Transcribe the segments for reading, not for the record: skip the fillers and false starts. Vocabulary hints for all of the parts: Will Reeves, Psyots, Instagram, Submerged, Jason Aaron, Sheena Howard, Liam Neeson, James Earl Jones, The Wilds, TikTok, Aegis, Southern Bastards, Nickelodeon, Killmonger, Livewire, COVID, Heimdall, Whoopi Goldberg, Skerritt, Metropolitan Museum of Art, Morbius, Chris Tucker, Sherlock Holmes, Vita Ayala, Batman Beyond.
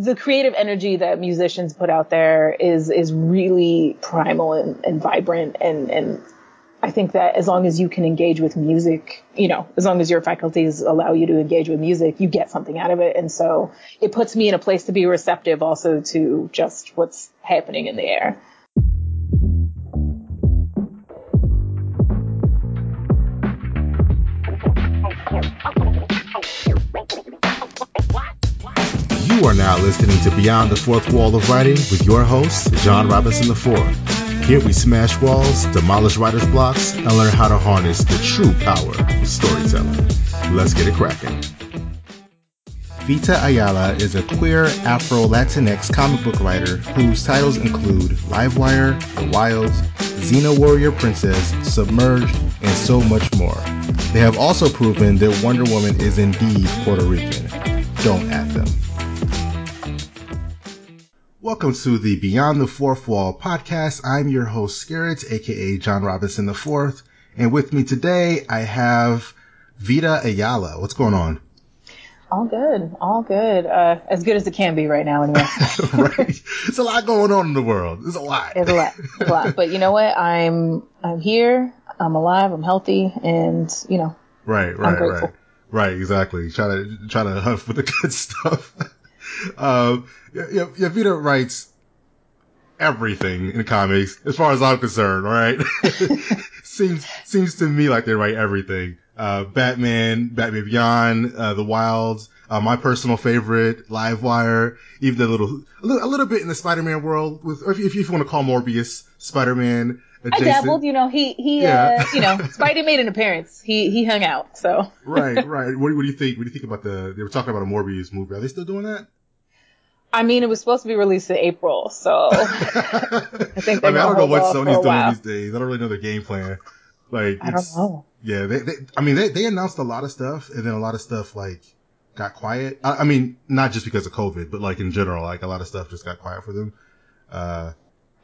the creative energy that musicians put out there is really primal and vibrant. And I think that as long as you can engage with music, you know, as long as your faculties allow you to engage with music, you get something out of it. And so it puts me in a place to be receptive also to just what's happening in the air. You are now listening to Beyond the Fourth Wall of Writing with your host, John Robinson IV. Here we smash walls, demolish writer's blocks, and learn how to harness the true power of storytelling. Let's get it cracking. Vita Ayala is a queer Afro-Latinx comic book writer whose titles include Livewire, The Wilds, Xena Warrior Princess, Submerged, and so much more. They have also proven that Wonder Woman is indeed Puerto Rican. Don't at them. Welcome to the Beyond the Fourth Wall podcast. I'm your host, Skerritt, aka John Robinson IV. And with me today, I have Vita Ayala. What's going on? All good. All good. As good as it can be right now, anyway. Right. It's a lot going on in the world. It's a lot. It's a lot. It's a lot. But you know what? I'm here. I'm alive. I'm healthy. And, you know, I'm grateful. Right. Exactly. Try to huff for the good stuff. Vita writes everything in comics, as far as I'm concerned, right? seems to me like they write everything. Batman Beyond, The Wilds, my personal favorite, Livewire, even a little bit in the Spider-Man world, with, or if you want to call Morbius Spider-Man adjacent. I dabbled, you know, he you know, Spidey made an appearance. He hung out, so. Right. What do you think? What do you think about they were talking about a Morbius movie. Are they still doing that? I mean, it was supposed to be released in April, so I think I don't know what Sony's doing these days. I don't really know their game plan. Like, I don't know. Yeah, they announced a lot of stuff, and then a lot of stuff like got quiet. I mean, not just because of COVID, but like in general, like a lot of stuff just got quiet for them. I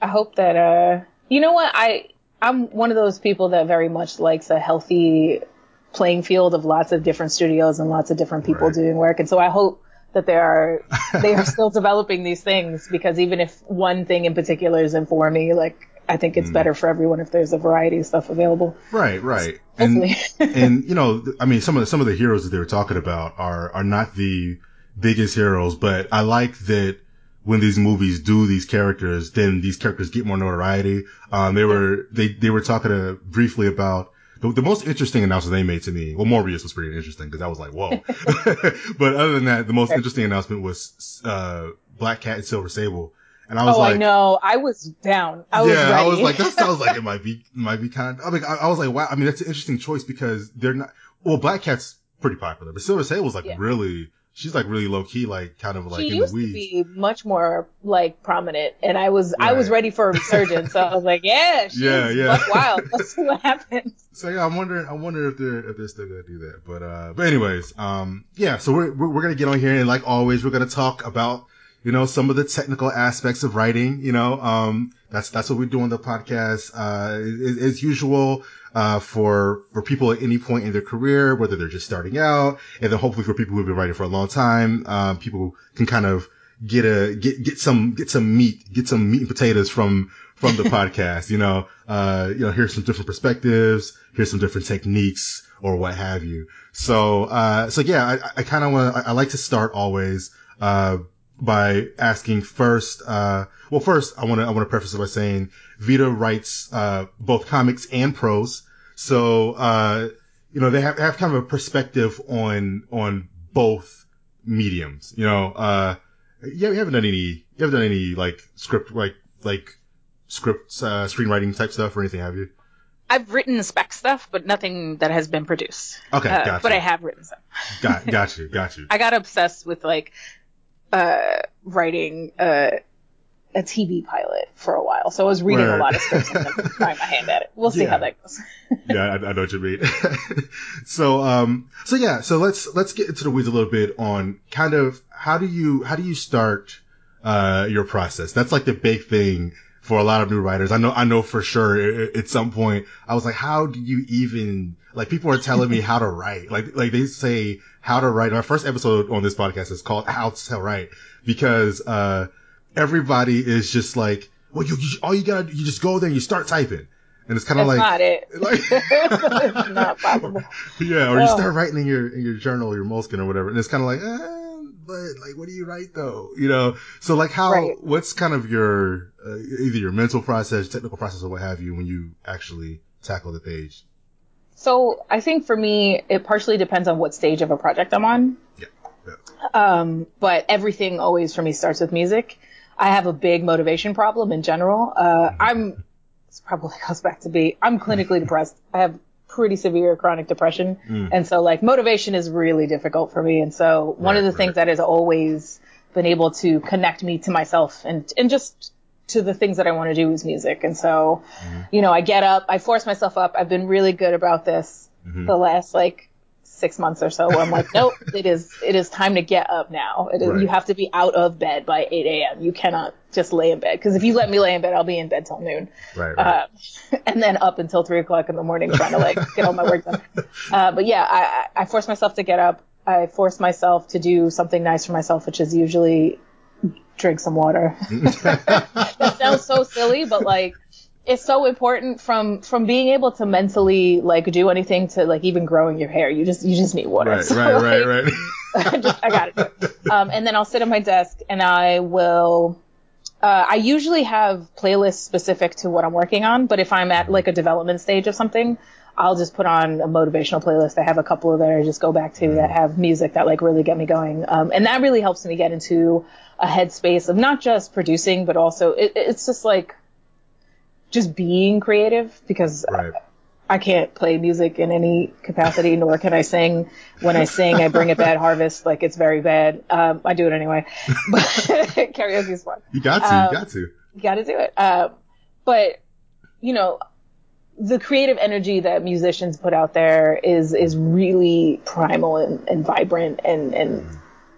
hope that you know what, I'm one of those people that very much likes a healthy playing field of lots of different studios and lots of different people doing work, and so I hope that they are still developing these things, because even if one thing in particular isn't for me, like I think it's better for everyone if there's a variety of stuff available. Right. So hopefully. And you know, I mean, some of the heroes that they were talking about are not the biggest heroes, but I like that when these movies do these characters, then these characters get more notoriety. They were talking briefly about the most interesting announcement they made to me. Well, Morbius was pretty interesting because I was like, whoa. But other than that, the most interesting announcement was Black Cat and Silver Sable. And I was like, I know. I was down. I was ready. I was like, that sounds like it might be kind of, I mean, I was like, wow. I mean, that's an interesting choice because they're not, well, Black Cat's pretty popular, but Silver Sable's like really, she's like really low key, like kind of like she in the weeds. She used to be much more like prominent, and I was ready for a resurgence. So I was like, she's wild. Let's see what happens. So yeah, I wonder if they're still gonna do that. But anyways, so we're gonna get on here, and like always, we're gonna talk about, you know, some of the technical aspects of writing. You know, that's what we do on the podcast. As usual, for people at any point in their career, whether they're just starting out, and then hopefully for people who've been writing for a long time, people can kind of get some meat and potatoes from the podcast. You know, here's some different perspectives, here's some different techniques, or what have you. So I kind of want to, I like to start always, by asking first, I want to preface it by saying Vita writes, both comics and prose. So, you know, they have kind of a perspective on both mediums, you know, you haven't done any like scripts, screenwriting type stuff or anything, have you? I've written spec stuff, but nothing that has been produced. Okay. Gotcha. But I have written stuff. Got you. I got obsessed with writing a TV pilot for a while, so I was reading a lot of scripts and trying my hand at it. We'll see how that goes. I know what you mean. So let's get into the weeds a little bit on kind of how do you start your process. That's like the big thing for a lot of new writers. I know for sure at some point I was like, how do you even, like, people are telling me how to write. Like they say how to write. Our first episode on this podcast is called How to Write, because everybody is just like, well, you all you gotta do, you just go there and you start typing. And it's kind of like, not it. Like, it's not possible. Yeah, or you start writing in your journal, your moleskin or whatever, and it's kind of like, but like, what do you write though? You know, so like, how? Right. What's kind of your either your mental process, technical process, or what have you when you actually tackle the page? So I think for me, it partially depends on what stage of a project I'm on. Yeah. But everything always for me starts with music. I have a big motivation problem in general. It's probably goes back to be, I'm clinically depressed. I have pretty severe chronic depression. Mm. And so like motivation is really difficult for me. And so one of the things that has always been able to connect me to myself and just to the things that I want to do is music. And so, you know, I get up, I force myself up. I've been really good about this the last like 6 months or so, where I'm like, nope, it is time to get up now. It is, you have to be out of bed by 8 a.m. You cannot just lay in bed, because if you let me lay in bed, I'll be in bed till noon. And then up until 3 o'clock in the morning trying to like get all my work done. But yeah, I force myself to get up. I force myself to do something nice for myself, which is usually drink some water. That sounds so silly, but like, it's so important from being able to mentally like do anything to like even growing your hair. You just need water. Right. I gotta do it. And then I'll sit at my desk and I will. I usually have playlists specific to what I'm working on, but if I'm at like a development stage of something, I'll just put on a motivational playlist. I have a couple of that I just go back to that have music that like really get me going. And that really helps me get into a headspace of not just producing, but also it's just like, just being creative, because I can't play music in any capacity, nor can I sing. When I sing, I bring a bad harvest. Like, it's very bad. I do it anyway. But karaoke is fun. You got to do it. But, you know, the creative energy that musicians put out there is really primal and vibrant. And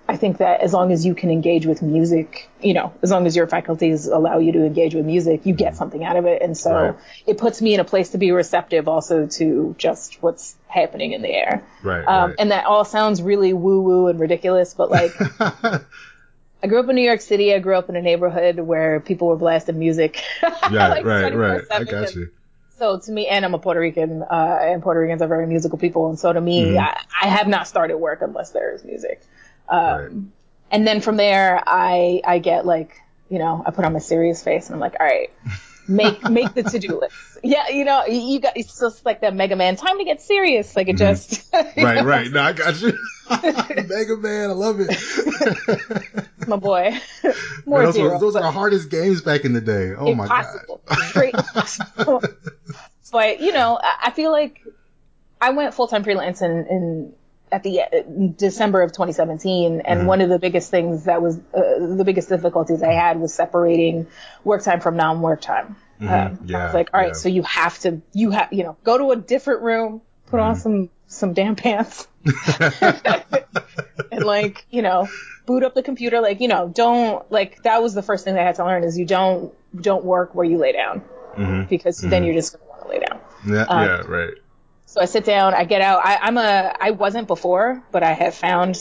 I think that as long as you can engage with music, you know, as long as your faculties allow you to engage with music, you get something out of it. And so it puts me in a place to be receptive also to just what's happening in the air. And that all sounds really woo-woo and ridiculous, but like I grew up in New York City. I grew up in a neighborhood where people were blasting music. I got you. So to me, and I'm a Puerto Rican, and Puerto Ricans are very musical people. And so to me, I have not started work unless there is music. And then from there, I get like, you know, I put on my serious face and I'm like, all right, make the to-do list. Yeah. You know, you got, it's just like that Mega Man, time to get serious. Like it just, right. No, I got you. Mega Man. I love it. My boy. Those are the hardest games back in the day. Oh impossible. My God. Straight impossible. But you know, I feel like I went full-time freelance in at the December of 2017. And one of the biggest things that was the biggest difficulties I had was separating work time from non-work time. I was like, all right, so you have to, you know, go to a different room, put on some damn pants and like, you know, boot up the computer. Like, you know, don't like, that was the first thing I had to learn is you don't work where you lay down because then you're just going to want to lay down. So I sit down, I get out. I wasn't before, but I have found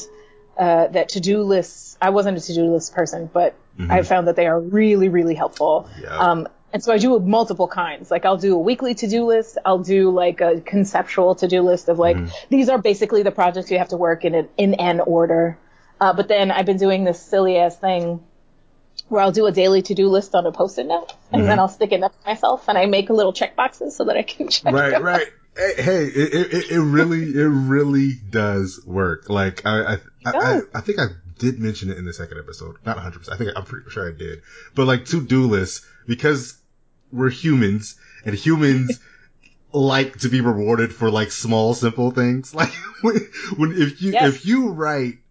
that to-do lists. I wasn't a to-do list person, but I found that they are really, really helpful. Yeah. And so I do multiple kinds. Like I'll do a weekly to-do list. I'll do like a conceptual to-do list of like these are basically the projects you have to work in an order. But then I've been doing this silly ass thing where I'll do a daily to-do list on a Post-it note, and then I'll stick it up to myself, and I make little check boxes so that I can check. Right. Hey, it really does work. Like I think I did mention it in the second episode. Not 100%. I think I'm pretty sure I did. But like to-do lists, because we're humans and humans like to be rewarded for like small, simple things. Like if you write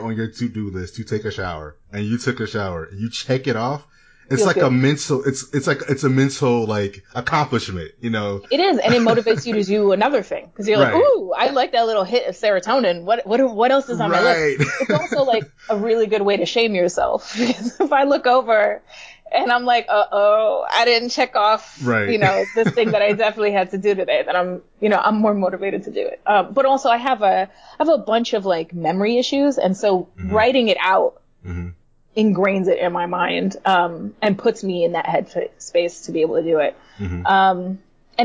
on your to-do list, you take a shower and you took a shower and you check it off. It's like good. it's a mental like accomplishment, you know. It is, and it motivates you to do another thing because you're like, ooh, I like that little hit of serotonin. What else is on my list? It's also like a really good way to shame yourself because if I look over And I'm like, uh-oh, I didn't check off, right, you know, this thing that I definitely had to do today, that I'm, you know, I'm more motivated to do it. But also I have a bunch of like memory issues. And so writing it out ingrains it in my mind, and puts me in that head space to be able to do it. And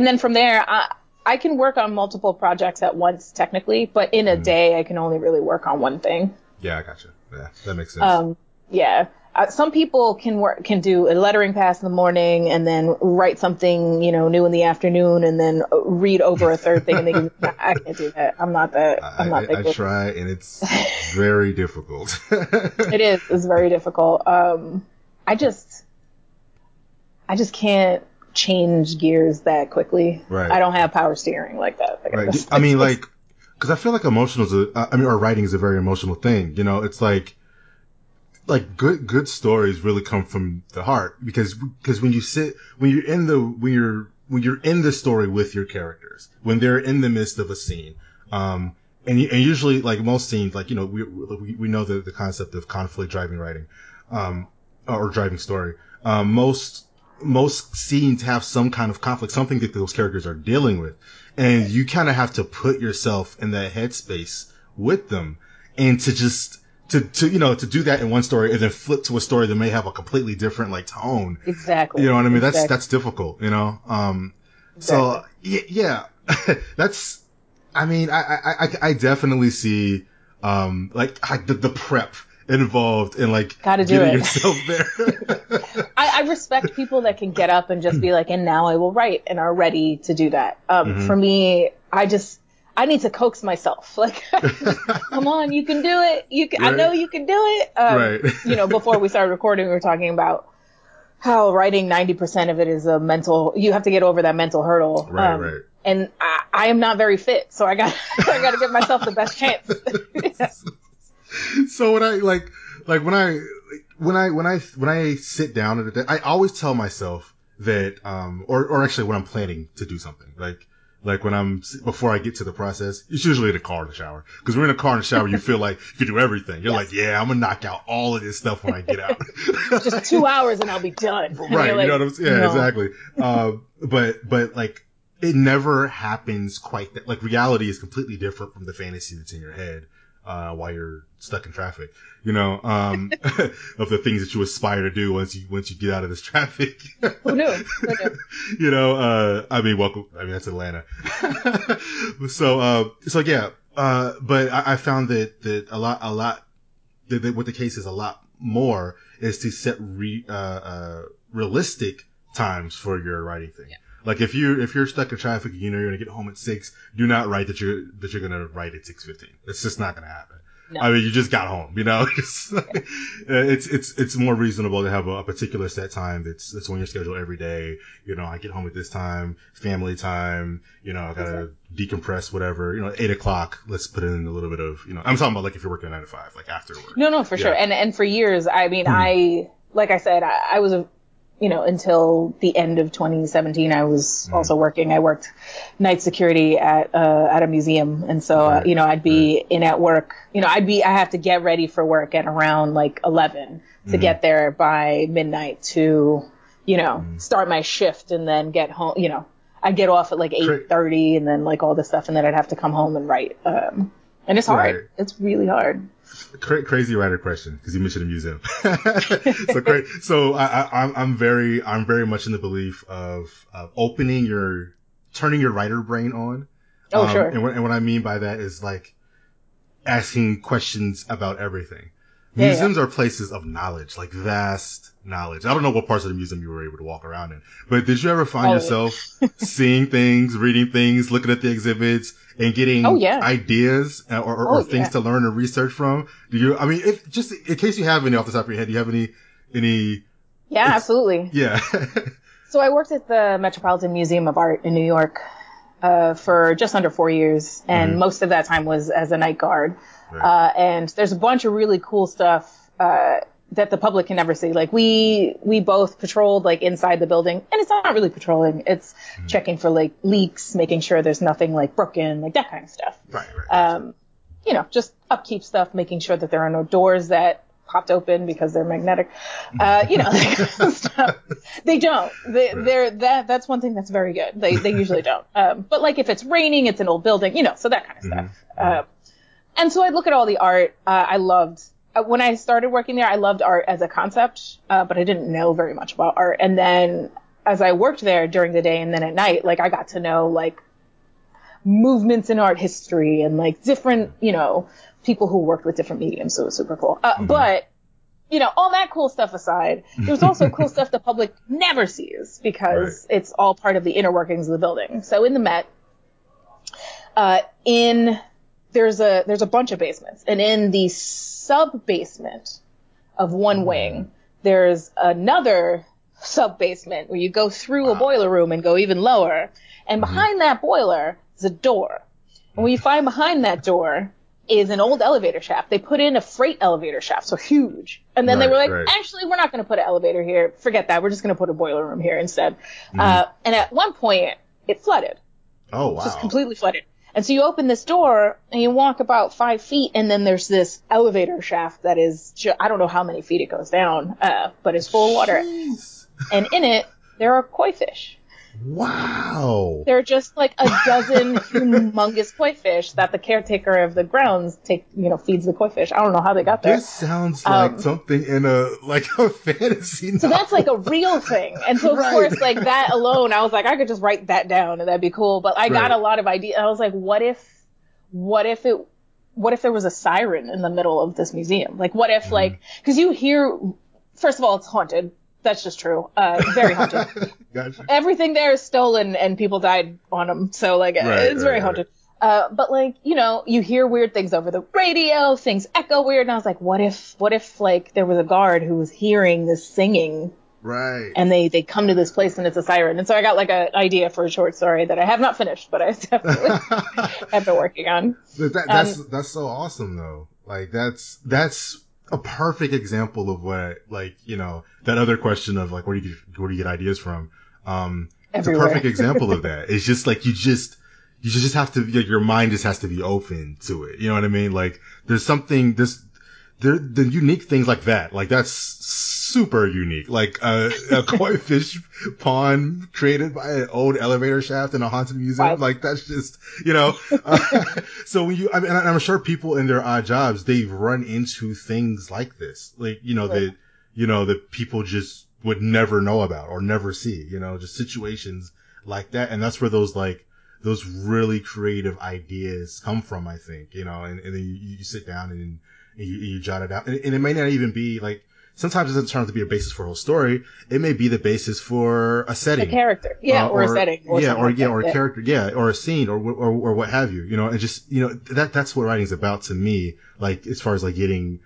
then from there, I can work on multiple projects at once technically, but in a day I can only really work on one thing. Yeah, I gotcha. Yeah, that makes sense. Yeah. Some people can do a lettering pass in the morning and then write something, you know, new in the afternoon and then read over a third thing. And they can, I can't do that. I'm not that good. I try, and it's very difficult. It is. It's very difficult. I just can't change gears that quickly. Right. I don't have power steering like that. Right. I mean, like, because I feel like or writing is a very emotional thing. You know, it's like. Like good stories really come from the heart because when you're in the story with your characters, when they're in the midst of a scene, and usually like most scenes, like, you know, we know the concept of conflict driving writing, or driving story. Most scenes have some kind of conflict, something that those characters are dealing with, and you kind of have to put yourself in that headspace with them, and to just. To do that in one story and then flip to a story that may have a completely different like tone. Exactly. You know what I mean? Exactly. That's difficult, you know? Exactly. So yeah. That's, I mean, I definitely see, the prep involved in like getting yourself there. I respect people that can get up and just be like, and now I will write and are ready to do that. For me, I need to coax myself. Like, come on, you can do it. I know you can do it. You know, before we started recording, we were talking about how writing 90% of it is you have to get over that mental hurdle. Right, right. And I am not very fit, so I got to give myself the best chance. Yeah. So when I sit down at a desk, I always tell myself that, or actually when I'm planning to do something, like when I'm, before I get to the process, it's usually in a car in the shower. Cause we're in a car in the shower, you feel like you can do everything. You're like, yeah, I'm gonna knock out all of this stuff when I get out. Just 2 hours and I'll be done. Right. Like, you know what I'm saying? Yeah, no. Exactly. But like it never happens quite that. Like reality is completely different from the fantasy that's in your head, while you're stuck in traffic, you know, of the things that you aspire to do once you get out of this traffic. Who knew? You know, welcome. I mean, that's Atlanta. So yeah. But I found that that what the case is a lot more is to set realistic times for your writing thing. Yeah. Like if you're stuck in traffic, you know you're gonna get home at 6. Do not write that you're gonna write at 6:15. It's just not gonna happen. No. I mean, you just got home, you know. It's more reasonable to have a particular set time that's on your schedule every day. You know, I get home at this time, family time. You know, I gotta decompress, whatever. You know, 8 o'clock. Let's put in a little bit of, you know. I'm talking about like if you're working a 9 to 5, like after work. No, for sure. And for years, I mean, like I said, I was a, you know, until the end of 2017, I was also working. I worked night security at a museum. And so, you know, I'd be in at work, you know, I have to get ready for work at around like 11 to get there by midnight to, you know, start my shift and then get home. You know, I'd get off at like 8:30 and then like all this stuff. And then I'd have to come home and write. And it's hard. Right. It's really hard. Crazy writer question, because you mentioned a museum. So I'm very much in the belief of turning your writer brain on. Oh, sure. And what I mean by that is like asking questions about everything. Yeah, museums are places of knowledge, like vast knowledge. I don't know what parts of the museum you were able to walk around in, but did you ever find yourself seeing things, reading things, looking at the exhibits, and getting ideas or things to learn or research from? Do you? I mean, if, just in case you have any off the top of your head, do you have any? Yeah, absolutely. Yeah. So I worked at the Metropolitan Museum of Art in New York for just under 4 years, and most of that time was as a night guard. Right. And there's a bunch of really cool stuff that the public can never see. Like we both patrolled like inside the building, and it's not really patrolling. It's checking for like leaks, making sure there's nothing like broken, like that kind of stuff. Right. You know, just upkeep stuff, making sure that there are no doors that popped open because they're magnetic. You know, that kind of stuff. They don't. That's one thing that's very good. They usually don't. But like if it's raining, it's an old building, you know, so that kind of stuff. And so I look at all the art. I loved, when I started working there, I loved art as a concept, but I didn't know very much about art. And then as I worked there during the day and then at night, like I got to know like movements in art history and like different, you know, people who worked with different mediums. So it was super cool. But, you know, all that cool stuff aside, there's also cool stuff the public never sees because it's all part of the inner workings of the building. So in the Met, there's a bunch of basements, and in the sub basement of one wing, there's another sub basement where you go through a boiler room and go even lower. And behind that boiler is a door. And what you find behind that door is an old elevator shaft. They put in a freight elevator shaft, so huge. And then they were like, actually, we're not going to put an elevator here. Forget that. We're just going to put a boiler room here instead. And at one point, it flooded. Oh, wow. Just completely flooded. And so you open this door and you walk about 5 feet, and then there's this elevator shaft that is, I don't know how many feet it goes down, but it's full of water. And in it, there are koi fish. Wow. There are just like a dozen humongous koi fish that the caretaker of the grounds feeds the koi fish. I don't know how they got there. This sounds like something in a fantasy novel. So that's like a real thing. And so of course, like that alone, I was like, I could just write that down and that'd be cool. But I got a lot of ideas. I was like, what if there was a siren in the middle of this museum? Like what if like, cause you hear, first of all, it's haunted. That's just true. Very haunted. Gotcha. Everything there is stolen and people died on them. So, like, it's very haunted. But, like, you know, you hear weird things over the radio. Things echo weird. And I was like, what if, like, there was a guard who was hearing this singing? Right. And they come to this place and it's a siren. And so I got, like, an idea for a short story that I have not finished, but I definitely have been working on. That's so awesome, though. Like, that's a perfect example of what, like, you know, that other question of like, where do you get ideas from? Everywhere. It's a perfect example of that. It's just like, you just have to, like, your mind just has to be open to it. You know what I mean? Like, there's something, the unique things like that. Like, that's super unique. Like, a koi fish pond created by an old elevator shaft in a haunted museum. Right. Like, that's just, you know. So when and I'm sure people in their odd jobs, they've run into things like this. Like, you know, that people just would never know about or never see, you know, just situations like that. And that's where those, like, those really creative ideas come from, I think, you know, and then you sit down and you jot it out. And it may not even be like, sometimes it doesn't turn out to be a basis for a whole story. It may be the basis for a setting. A character. Yeah. Or a setting. Or a character. Yeah. Or a scene or what have you, you know, and just, you know, that's what writing's about to me. Like, as far as like getting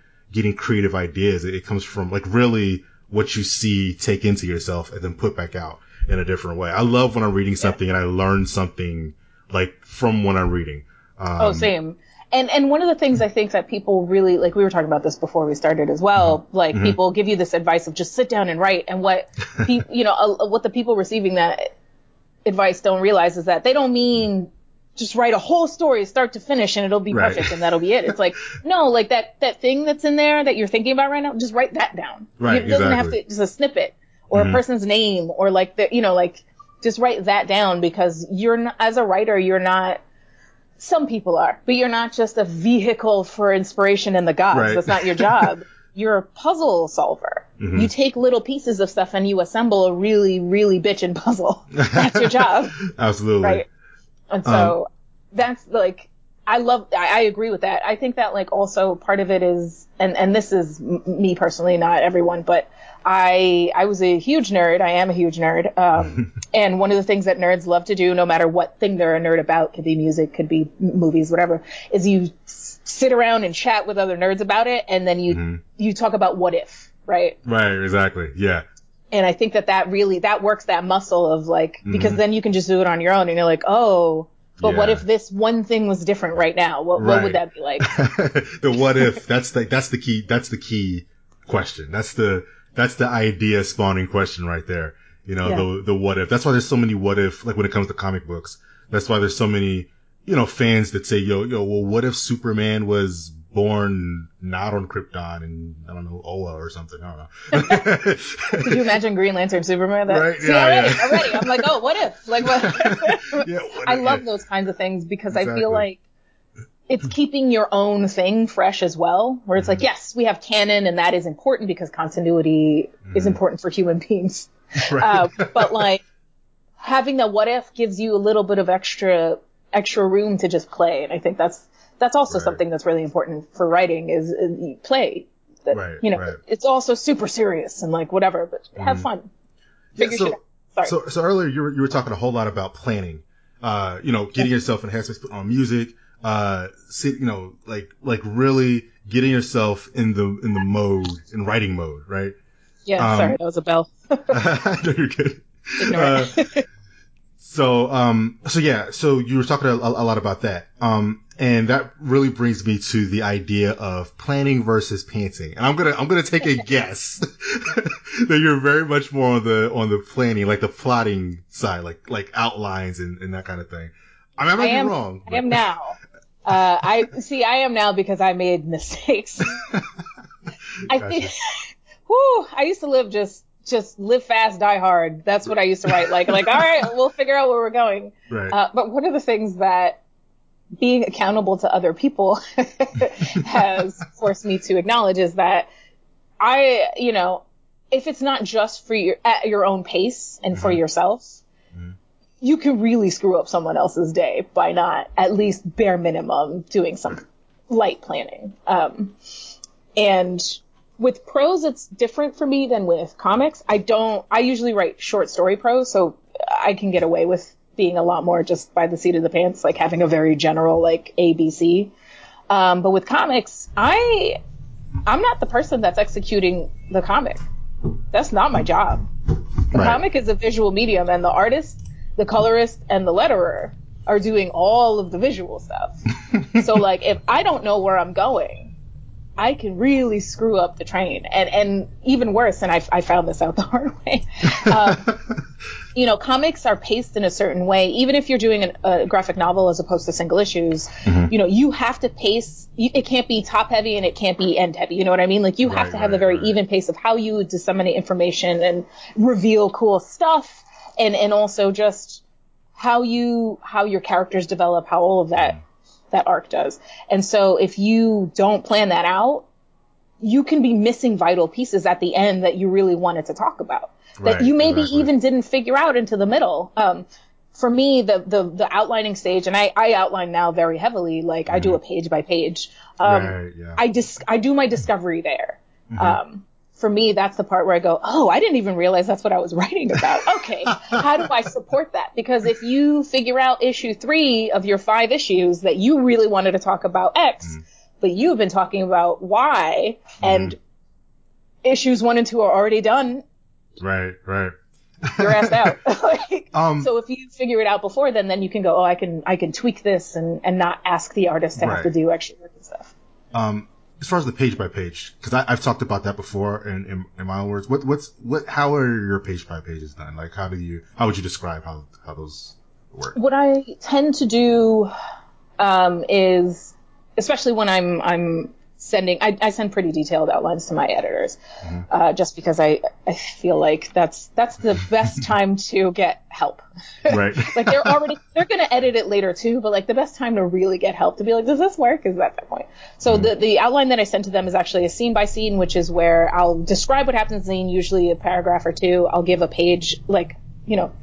creative ideas, it comes from like really what you see, take into yourself and then put back out in a different way. I love when I'm reading something and I learn something like from when I'm reading. Same. And one of the things I think that people really, like, we were talking about this before we started as well, like, people give you this advice of just sit down and write, and what the people receiving that advice don't realize is that they don't mean just write a whole story start to finish and it'll be perfect and that'll be it. It's like, no, like that thing that's in there that you're thinking about right now, just write that down. Right, it doesn't have to, just a snippet or a person's name or like, the, you know, like, just write that down because you're not, as a writer, you're not, some people are, but you're not just a vehicle for inspiration and the gods. Right. That's not your job. You're a puzzle solver. Mm-hmm. You take little pieces of stuff and you assemble a really, really bitchin' puzzle. That's your job. Absolutely. Right. And so that's like, I agree with that. I think that like also part of it is, and this is me personally, not everyone, but I was a huge nerd. I am a huge nerd. And one of the things that nerds love to do, no matter what thing they're a nerd about, could be music, could be movies, whatever, is you sit around and chat with other nerds about it. And then you talk about what if, right? Right. Exactly. Yeah. And I think that really, that works that muscle of like, because then you can just do it on your own and you're like, oh, but what if this one thing was different right now? What would that be like? The what if, that's the key question. That's the idea spawning question right there. You know, the what if. That's why there's so many what if, like when it comes to comic books. That's why there's so many, you know, fans that say, well, what if Superman was born not on Krypton and I don't know, Oa or something. I don't know. Could you imagine Green Lantern Superman? That? Right? Yeah, already. I'm like, oh, what if? Like, what? Yeah, what I love those kinds of things because exactly. I feel like it's keeping your own thing fresh as well, where it's like, yes, we have canon and that is important because continuity is important for human beings. Right. But like having the what if gives you a little bit of extra room to just play. And I think that's also something that's really important for writing is play. That, it's also super serious and like whatever, but have fun. Yeah, so earlier you were talking a whole lot about planning, getting yourself in headspace, putting on music, really getting yourself in the mode, in writing mode, right? Yeah, sorry, that was a bell. No, you're good. Ignore it. So you were talking a lot about that. And that really brings me to the idea of planning versus panting. And I'm gonna take a guess that you're very much more on the planning, like the plotting side, like outlines and that kind of thing. I mean, I might be wrong. But... I am now. I am now because I made mistakes. I think, I used to live just live fast, die hard. That's what I used to write. Like, all right, we'll figure out where we're going. Right. But one of the things that being accountable to other people has forced me to acknowledge is that I, if it's not just at your own pace and for yourself, you can really screw up someone else's day by not at least bare minimum doing some light planning. And with prose, it's different for me than with comics. I usually write short story prose, so I can get away with being a lot more just by the seat of the pants, like having a very general, like A, B, C. But with comics, I'm not the person that's executing the comic. That's not my job. The comic is a visual medium, and the artist, the colorist, and the letterer are doing all of the visual stuff. So like, if I don't know where I'm going, I can really screw up the train. And even worse, and I found this out the hard way, comics are paced in a certain way. Even if you're doing a graphic novel as opposed to single issues, you have to pace. It can't be top heavy and it can't be end heavy. You know what I mean? Like you have to have a very even pace of how you disseminate information and reveal cool stuff, and also just how your characters develop, how all of that arc does. And so if you don't plan that out, you can be missing vital pieces at the end that you really wanted to talk about. That you maybe even didn't figure out into the middle. For me, the outlining stage, and I outline now very heavily, like I do a page by page. I do my discovery there. For me, that's the part where I go, oh, I didn't even realize that's what I was writing about. Okay, how do I support that? Because if you figure out issue 3 of your 5 issues that you really wanted to talk about X, but you've been talking about Y, and issues 1 and 2 are already done. Right. You're asked out. So if you figure it out before, then you can go, oh, I can tweak this and not ask the artist to have to do extra work and stuff. As far as the page by page, because I've talked about that before in my own words. How are your page by pages done? Like how would you describe how those work? What I tend to do is, especially when I'm sending, I send pretty detailed outlines to my editors, just because I feel like that's the best time to get help. Right. Like they're going to edit it later too, but like the best time to really get help to be like, does this work? Is that point? So the outline that I send to them is actually a scene by scene, which is where I'll describe what happens in the scene, usually a paragraph or two. I'll give a page, like,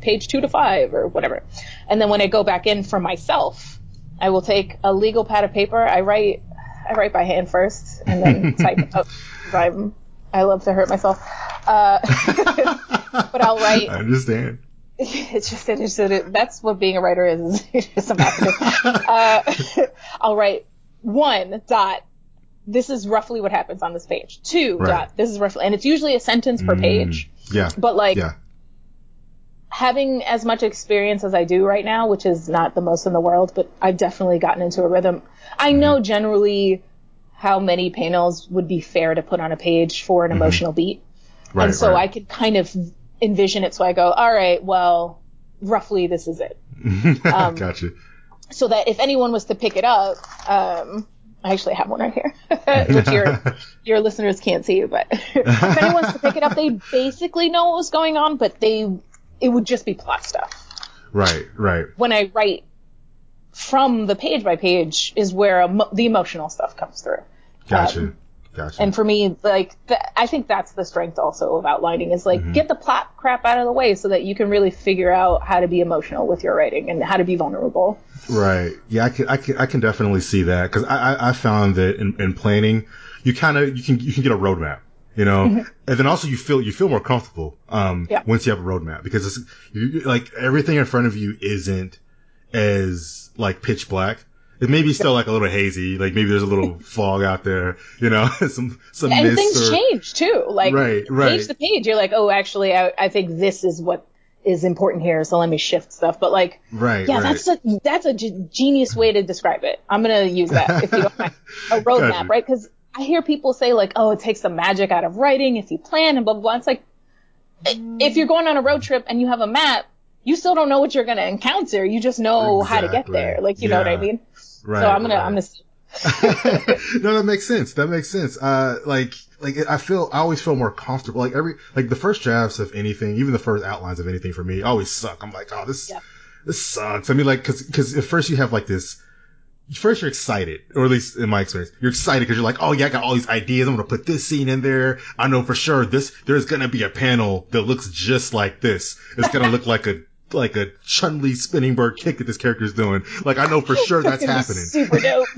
page 2 to 5 or whatever. And then when I go back in for myself, I will take a legal pad of paper. I write by hand first and then type up. I love to hurt myself. But I'll write. I understand. It's just that's what being a writer is. It's just a massive. I'll write 1. This is roughly what happens on this page. 2. This is roughly, and it's usually a sentence per page. Yeah. But like having as much experience as I do right now, which is not the most in the world, but I've definitely gotten into a rhythm. I know generally how many panels would be fair to put on a page for an emotional beat. And so I could kind of envision it. So I go, all right, well, roughly this is it. Gotcha. So that if anyone was to pick it up, I actually have one right here, which your listeners can't see, but if anyone wants to pick it up, they basically know what was going on, but it would just be plot stuff. Right. When I write from the page by page is where the emotional stuff comes through. Gotcha. And for me, like, I think that's the strength also of outlining is, like, get the plot crap out of the way so that you can really figure out how to be emotional with your writing and how to be vulnerable. Right. Yeah, I can definitely see that, because I found that in planning, you can get a roadmap, you know, and then also you feel more comfortable once you have a roadmap, because it's like everything in front of you isn't as like pitch black. It may be still like a little hazy, like maybe there's a little fog out there, you know, some mist. And things change too. Like page to page, you're like, oh, actually, I think this is what is important here, so let me shift stuff. But like, that's a genius way to describe it. I'm gonna use that if you don't mind. A roadmap, right? Because I hear people say like, oh, it takes the magic out of writing if you plan and blah blah blah. It's like, if you're going on a road trip and you have a map, you still don't know what you're gonna encounter. You just know how to get there. Like, you know what I mean? Right, so I'm gonna. No, that makes sense. Like I always feel more comfortable. Like the first drafts of anything, even the first outlines of anything for me, always suck. I'm like, oh, this sucks. I mean, like, because at first you have like this. First, you're excited, or at least in my experience, you're excited because you're like, oh yeah, I got all these ideas. I'm gonna put this scene in there. I know for sure there's gonna be a panel that looks just like this. It's gonna look like a Chun-Li spinning bird kick that this character's doing. Like, I know for sure that's happening. Super dope.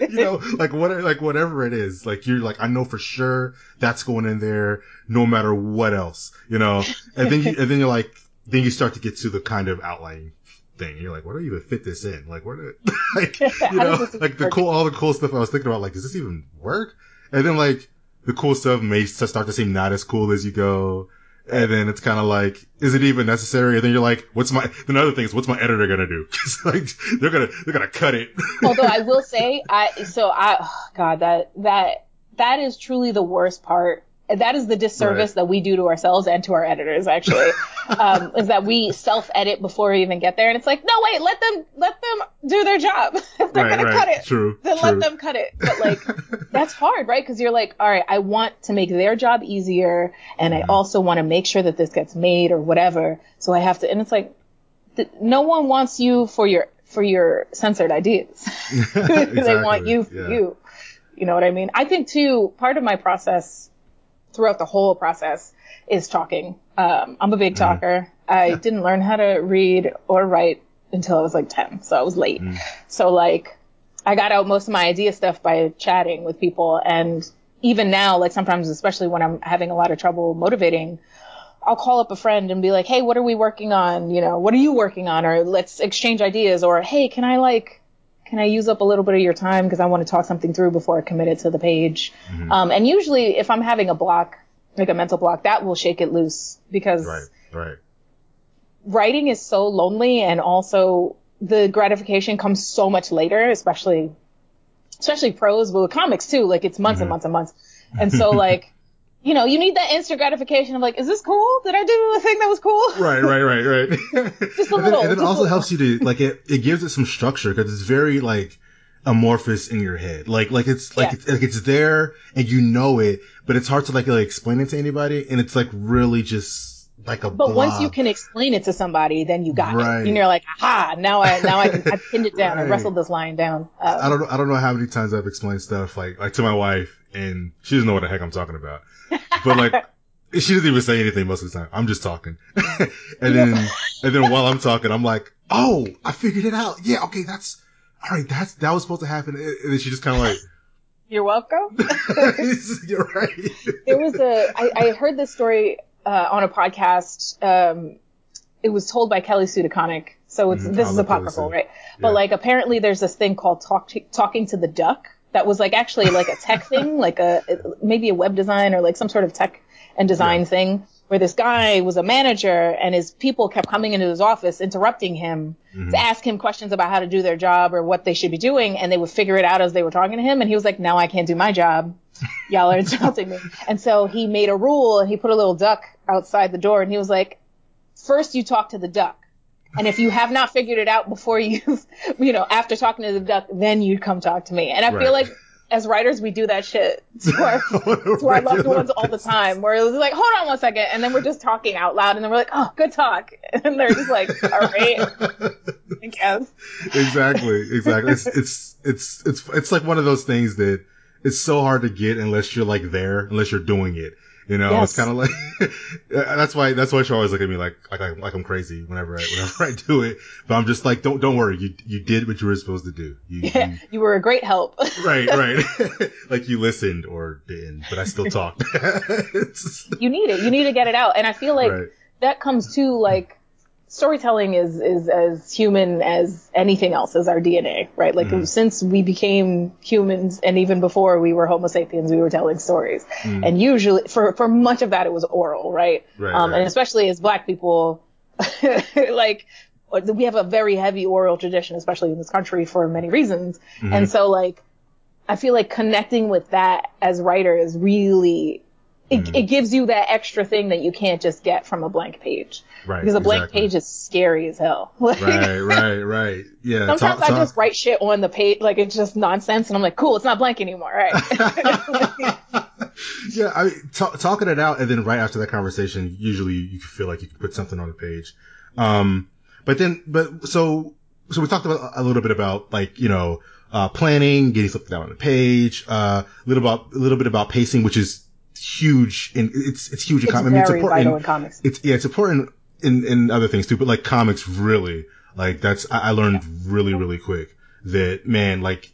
You know, like whatever it is, like you're like, I know for sure that's going in there no matter what else, you know? And then you're like, then you start to get to the kind of outlining thing. You're like, where do you even fit this in? Like, where do, like, you know, like all the cool stuff I was thinking about, like, does this even work? And then like the cool stuff may start to seem not as cool as you go. And then it's kind of like, is it even necessary? And then you're like, what's my editor gonna do? It's like, they're gonna cut it. Although I will say, that is truly the worst part. That is the disservice that we do to ourselves and to our editors, actually, is that we self-edit before we even get there. And it's like, no, wait, let them do their job. If they're going to cut it, then let them cut it. But, like, that's hard, right? Because you're like, all right, I want to make their job easier, and I also want to make sure that this gets made or whatever. So I have to – and it's like, no one wants you for your censored ideas. Exactly. They want you for you. You know what I mean? I think, too, part of my process – throughout the whole process is talking. I'm a big talker. I didn't learn how to read or write until I was like 10, so I was late. So like I got out most of my idea stuff by chatting with people. And even now, like sometimes, especially when I'm having a lot of trouble motivating, I'll call up a friend and be like, hey, what are we working on? You know, what are you working on? Or let's exchange ideas. Or, hey, can I use up a little bit of your time because I want to talk something through before I commit it to the page? And usually if I'm having a block, like a mental block, that will shake it loose, because writing is so lonely, and also the gratification comes so much later, especially prose, but with comics too, like it's months and months and months. And so like, you know, you need that instant gratification of like, is this cool? Did I do a thing that was cool? Right. Just a little. And then it also helps you to, like, it gives it some structure, because it's very, like, amorphous in your head. It's there and you know it, but it's hard to, like explain it to anybody. And it's, like, really just, like, a blob. But once you can explain it to somebody, then you got it. And you're like, aha, now I pinned it down. I wrestled this line down. I don't know how many times I've explained stuff, like to my wife, and she doesn't know what the heck I'm talking about. But like, she doesn't even say anything most of the time. I'm just talking. and then while I'm talking, I'm like, oh, I figured it out. Yeah. Okay. That's all right. That was supposed to happen. And then she just kind of like, you're welcome. You're right. There was I heard this story, on a podcast. It was told by Kelly Sue DeConnick. So this is apocryphal, right? Yeah. But like, apparently there's this thing called talking to the duck. That was like actually like a tech thing, like maybe a web design or like some sort of tech and design thing, where this guy was a manager and his people kept coming into his office, interrupting him to ask him questions about how to do their job or what they should be doing. And they would figure it out as they were talking to him. And he was like, now I can't do my job. Y'all are interrupting me. And so he made a rule, and he put a little duck outside the door, and he was like, first you talk to the duck. And if you have not figured it out before you've, you know, after talking to the duck, then you come talk to me. And I feel like as writers, we do that shit to our loved ones all the time, where it's like, hold on one second. And then we're just talking out loud. And then we're like, oh, good talk. And they're just like, all right, I guess. Exactly. It's like one of those things that it's so hard to get unless you're like there, unless you're doing it. You know, yes. It's kind of like, that's why she always look at me like I'm crazy whenever I do it. But I'm just like, don't worry. You did what you were supposed to do. You were a great help. Right. Like you listened or didn't, but I still talked. You need it. You need to get it out. And I feel like that comes to like storytelling is as human as anything else, as our DNA, right? Like since we became humans, and even before we were Homo sapiens, we were telling stories. And usually for much of that, it was oral, right? And especially as Black people, like we have a very heavy oral tradition, especially in this country for many reasons. And so like, I feel like connecting with that as writers really It gives you that extra thing that you can't just get from a blank page. Right. Because a blank page is scary as hell. Like, right. Yeah. Sometimes I just write shit on the page, like it's just nonsense, and I'm like, cool, it's not blank anymore. Right. Yeah, I mean, talking it out, and then right after that conversation, usually you feel like you can put something on the page. So we talked about a little bit about like, you know, planning, getting something out on the page, a little bit about pacing, which is huge, and it's huge in comics. I mean, it's important in comics. It's important in other things too, but like comics, really, like that's I learned really, really quick that, man, like,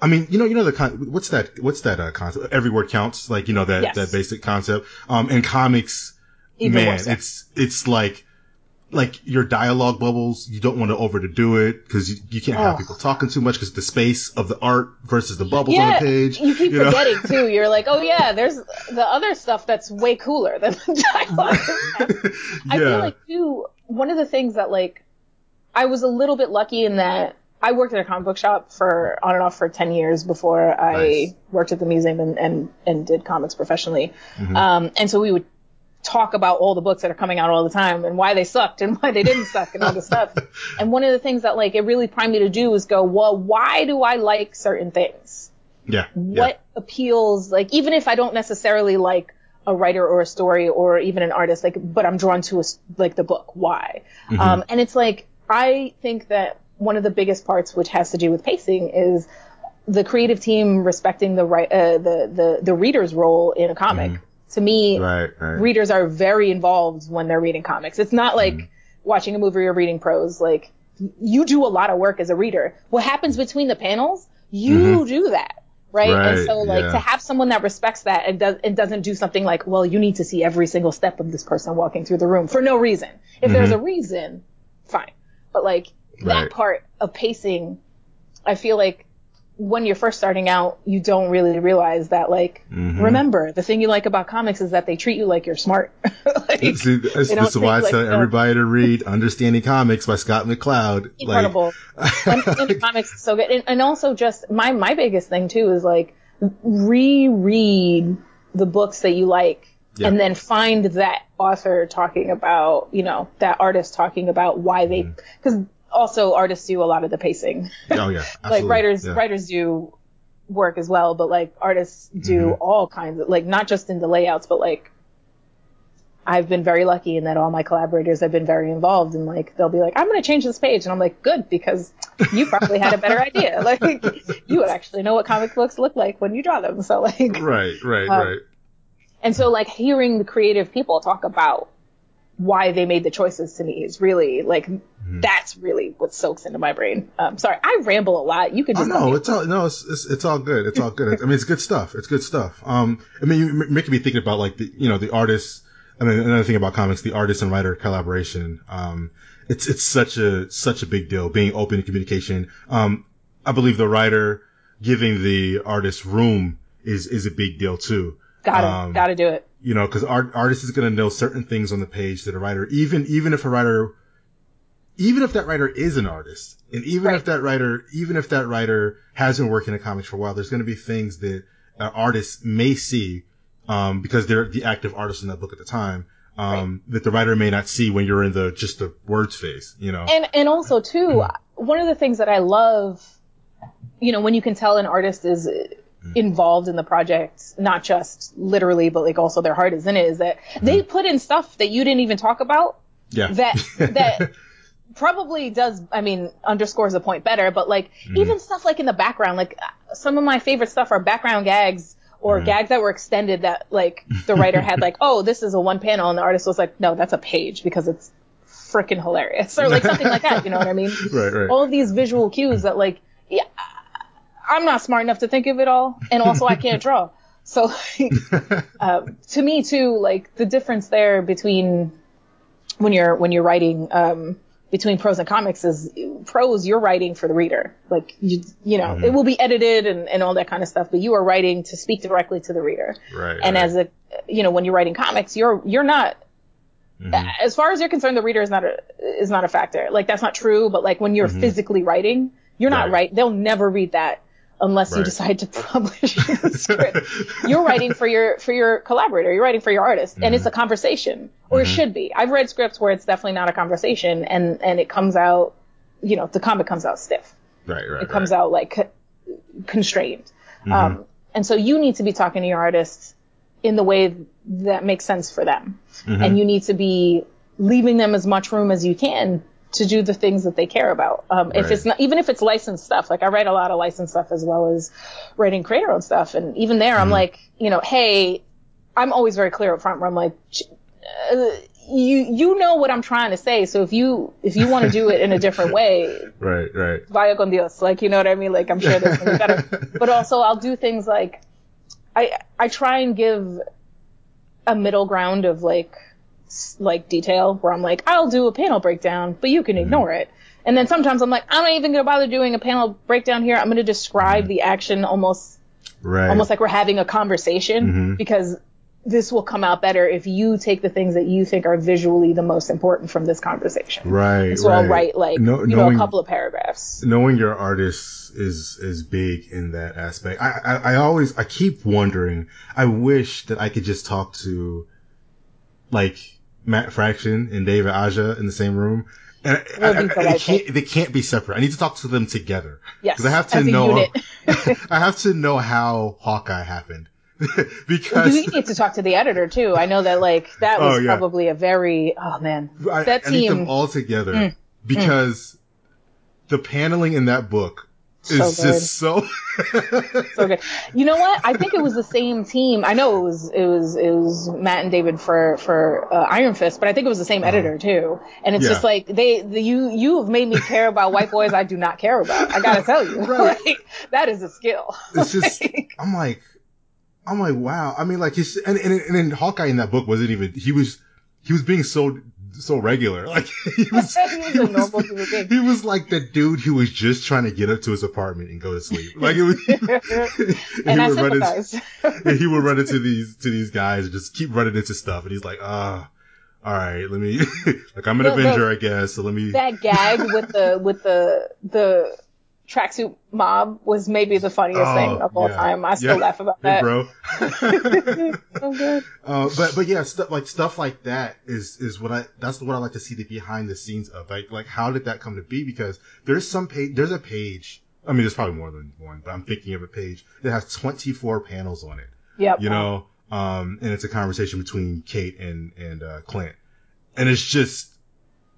I mean, you know the what's that concept? Every word counts, like, you know that that basic concept. In comics, even man, so. It's like your dialogue bubbles. You don't want to overdo it because you can't have people talking too much because the space of the art versus the bubbles on the page. You keep forgetting too. You're like, oh yeah, there's the other stuff that's way cooler than the dialogue. I feel like too, one of the things that like, I was a little bit lucky in that I worked at a comic book shop for on and off for 10 years before I worked at the museum and did comics professionally. And so we would talk about all the books that are coming out all the time and why they sucked and why they didn't suck and all this stuff. And one of the things that like it really primed me to do is go, well, why do I like certain things? Yeah. What appeals, like, even if I don't necessarily like a writer or a story or even an artist, like, but I'm drawn to like the book. Why? And it's like, I think that one of the biggest parts, which has to do with pacing, is the creative team respecting the reader's role in a comic. To me, readers are very involved when they're reading comics. It's not like watching a movie or reading prose. Like, you do a lot of work as a reader. What happens between the panels, you do that, right? And so, like, to have someone that respects that and doesn't do something like, well, you need to see every single step of this person walking through the room for no reason. If there's a reason, fine. But, like, that part of pacing, I feel like, when you're first starting out, you don't really realize that, like, remember, the thing you like about comics is that they treat you like you're smart. Like, this is why I tell everybody to read Understanding Comics by Scott McCloud. Incredible. Understanding Comics is so good. And also just my biggest thing, too, is, like, reread the books that you like and then find that author talking about, you know, that artist talking about why they – because also artists do a lot of the pacing. Oh yeah. Like writers do work as well, but like artists do all kinds of, like, not just in the layouts, but like I've been very lucky in that all my collaborators have been very involved, and like they'll be like, I'm going to change this page, and I'm like, good, because you probably had a better idea. Like, you would actually know what comic books look like when you draw them. So like right. And so like hearing the creative people talk about why they made the choices, to me, is really like that's really what soaks into my brain. Sorry, I ramble a lot. You could just it's all good. It's all good. I mean, it's good stuff. I mean, you making me thinking about like the, you know, the artists. I mean, another thing about comics, the artist and writer collaboration. It's such a big deal. Being open in communication. I believe the writer giving the artist room is a big deal too. Gotta do it. You know, because artist is going to know certain things on the page that a writer, even if that writer is an artist, and even if that writer has been working in comics for a while, there's going to be things that artists may see because they're the active artist in that book at the time that the writer may not see when you're in the words phase, you know. And also too, one of the things that I love, you know, when you can tell an artist is involved in the project, not just literally, but like also their heart is in it, is that they put in stuff that you didn't even talk about. Yeah. That probably does, I mean, underscores the point better, but like even stuff like in the background, like some of my favorite stuff are background gags or gags that were extended that like the writer had like, oh, this is a one panel, and the artist was like, no, that's a page because it's freaking hilarious, or like something like that, you know what I mean? Right. All of these visual cues that like, yeah, I'm not smart enough to think of it all, and also I can't draw. So like, to me too, like the difference there between when you're writing between prose and comics is prose, you're writing for the reader, like you know, it will be edited and all that kind of stuff, but you are writing to speak directly to the reader. Right. And as a, you know, when you're writing comics, you're not. Mm-hmm. As far as you're concerned, the reader is not a factor. Like that's not true, but like when you're physically writing, you're not right. They'll never read that unless you decide to publish the script. You're writing for your collaborator. You're writing for your artist, and it's a conversation, or it should be. I've read scripts where it's definitely not a conversation, and it comes out, you know, the comic comes out stiff. Right. It comes out like constrained, and so you need to be talking to your artist in the way that makes sense for them, and you need to be leaving them as much room as you can to do the things that they care about. If it's not, even if it's licensed stuff, like I write a lot of licensed stuff as well as writing creator owned stuff. And even there, I'm like, you know, hey, I'm always very clear up front where I'm like, you know what I'm trying to say. So if you want to do it in a different way, right. Vaya con Dios. Like, you know what I mean? Like I'm sure there's something better, but also I'll do things like I try and give a middle ground of like detail where I'm like, I'll do a panel breakdown, but you can ignore it. And then sometimes I'm like, I'm not even going to bother doing a panel breakdown here. I'm going to describe the action almost like we're having a conversation because this will come out better if you take the things that you think are visually the most important from this conversation. Right. And so I'll write like a couple of paragraphs. Knowing your artist is big in that aspect. I keep wondering, I wish that I could just talk to like Matt Fraction and David Aja in the same room, and they can't be separate. I need to talk to them together. Yes, because I have to know. I have to know how Hawkeye happened. Because you need to talk to the editor too. I know that like that was probably a very that team. I need them all together because the paneling in that book is just so good. You know what? I think it was the same team. I know it was Matt and David for Iron Fist, but I think it was the same editor too. And it's just like you have made me care about white boys I do not care about. I gotta tell you, like, that is a skill. It's just I'm like wow. I mean, like and Hawkeye in that book wasn't even he was being so regular, like he was like the dude who was just trying to get up to his apartment and go to sleep. Like it was, and he would run into, he would run into these guys and just keep running into stuff, and he's like, all right, let me like I'm an Avenger, I guess. So let me that gag with the tracksuit mob was maybe the funniest thing of all time. I still laugh about that, bro. So good. But yeah, stuff like that is what I like to see the behind the scenes of. Like how did that come to be? Because there's a page. I mean, there's probably more than one, but I'm thinking of a page that has 24 panels on it. Yep. You know, and it's a conversation between Kate and Clint, and it's just,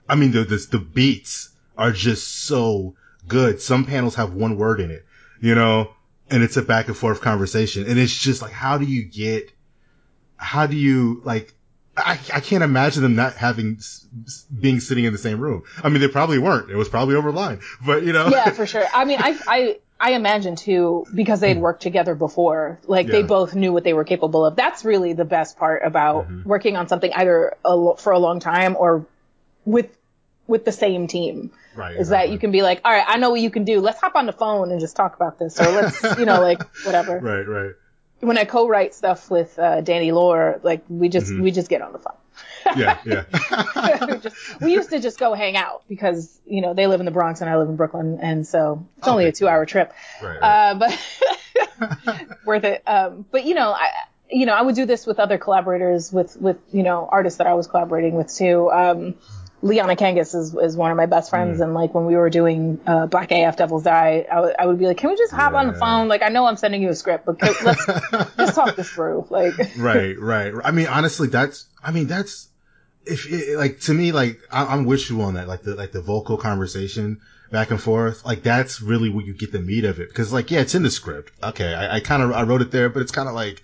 I mean, the beats are just so good. Some panels have one word in it, you know, and it's a back and forth conversation. And it's just like, how do you I can't imagine them not being sitting in the same room. I mean, they probably weren't. It was probably over line, but you know. Yeah, for sure. I mean, I imagine too, because they'd worked together before, like they both knew what they were capable of. That's really the best part about working on something either for a long time or with the same team, that you can be like, all right, I know what you can do. Let's hop on the phone and just talk about this, or let's, you know, like whatever. Right. When I co-write stuff with Danny Lore, like we just get on the phone. Yeah. We used to just go hang out because, you know, they live in the Bronx and I live in Brooklyn, and so it's only a 2-hour trip, but worth it. But you know, you know, I would do this with other collaborators, with you know, artists that I was collaborating with too. Liana Kangas is one of my best friends, and like when we were doing Black AF Devil's Die, I would be like, can we just hop on the phone? Like, I know I'm sending you a script, but let's just talk this through. Like, right. I mean, honestly, that's if it, like, to me, like I'm with you on that. Like the vocal conversation back and forth, like that's really where you get the meat of it. Because like, yeah, it's in the script. Okay, I wrote it there, but it's kind of like.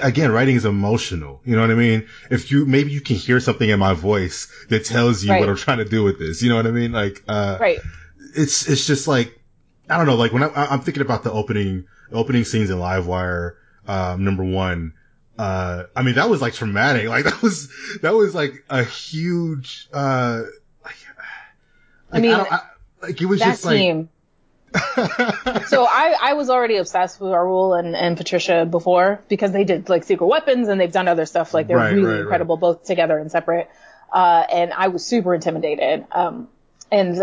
Again, writing is emotional. You know what I mean? If maybe you can hear something in my voice that tells you what I'm trying to do with this. You know what I mean? Like, it's just like, I don't know. Like when I'm thinking about the opening scenes in Livewire, number one, I mean, that was like traumatic. Like that was like a huge, it was just like. Team. So I was already obsessed with Raul and Patricia before, because they did like Secret Weapons and they've done other stuff. Like they're really incredible, both together and separate. And I was super intimidated. And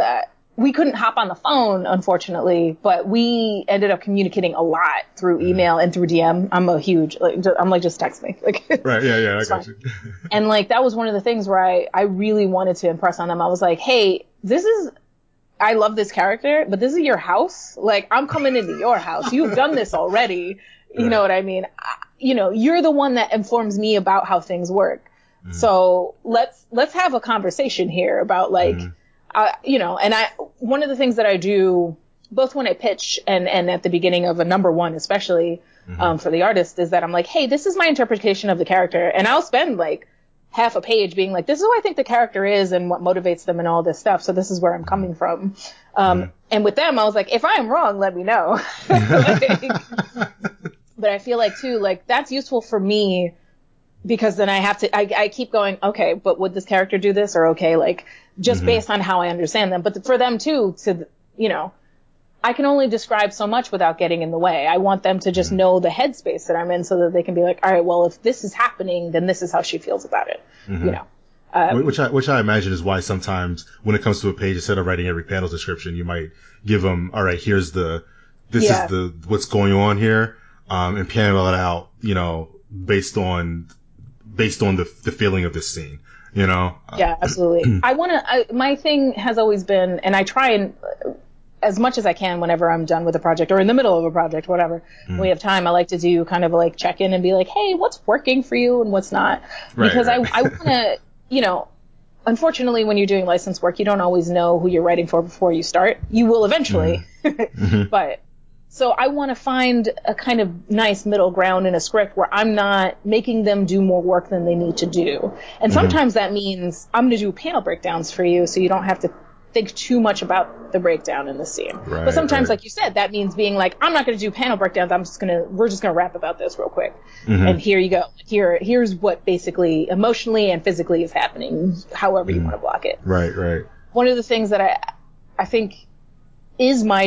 we couldn't hop on the phone, unfortunately, but we ended up communicating a lot through email and through DM. I'm like, just text me. Like, I got you. And like, that was one of the things where I really wanted to impress on them. I was like, hey, I love this character, but this is your house. Like, I'm coming into your house. You've done this already. You know what I mean? You know, you're the one that informs me about how things work. Mm-hmm. So let's have a conversation here about like, you know, and one of the things that I do both when I pitch and at the beginning of a number one, especially, for the artist, is that I'm like, hey, this is my interpretation of the character. And I'll spend like half a page being like, this is who I think the character is and what motivates them and all this stuff. So this is where I'm coming from. And with them, I was like, if I am wrong, let me know. But I feel like too, like that's useful for me, because then I have to, I keep going, okay, but would this character do this? Or okay, like just based on how I understand them. But for them too, to, you know, I can only describe so much without getting in the way. I want them to just know the headspace that I'm in, so that they can be like, all right, well, if this is happening, then this is how she feels about it. You know, which I imagine is why sometimes when it comes to a page, instead of writing every panel description, you might give them, all right, here's is the, what's going on here. And panel it out, you know, based on the feeling of this scene. You know? Yeah, absolutely. My thing has always been, and I try and, as much as I can whenever I'm done with a project or in the middle of a project, whatever, when we have time, I like to do kind of like check in and be like, hey, what's working for you and what's not? Because I want to, you know, unfortunately, when you're doing licensed work, you don't always know who you're writing for before you start. You will eventually. But so I want to find a kind of nice middle ground in a script where I'm not making them do more work than they need to do. And sometimes that means I'm going to do panel breakdowns for you, so you don't have to think too much about the breakdown in the scene. But sometimes, like you said, that means being like, I'm not going to do panel breakdowns. We're just going to rap about this real quick. And here you go. Here's what basically emotionally and physically is happening, however you want to block it. Right. One of the things that I think is my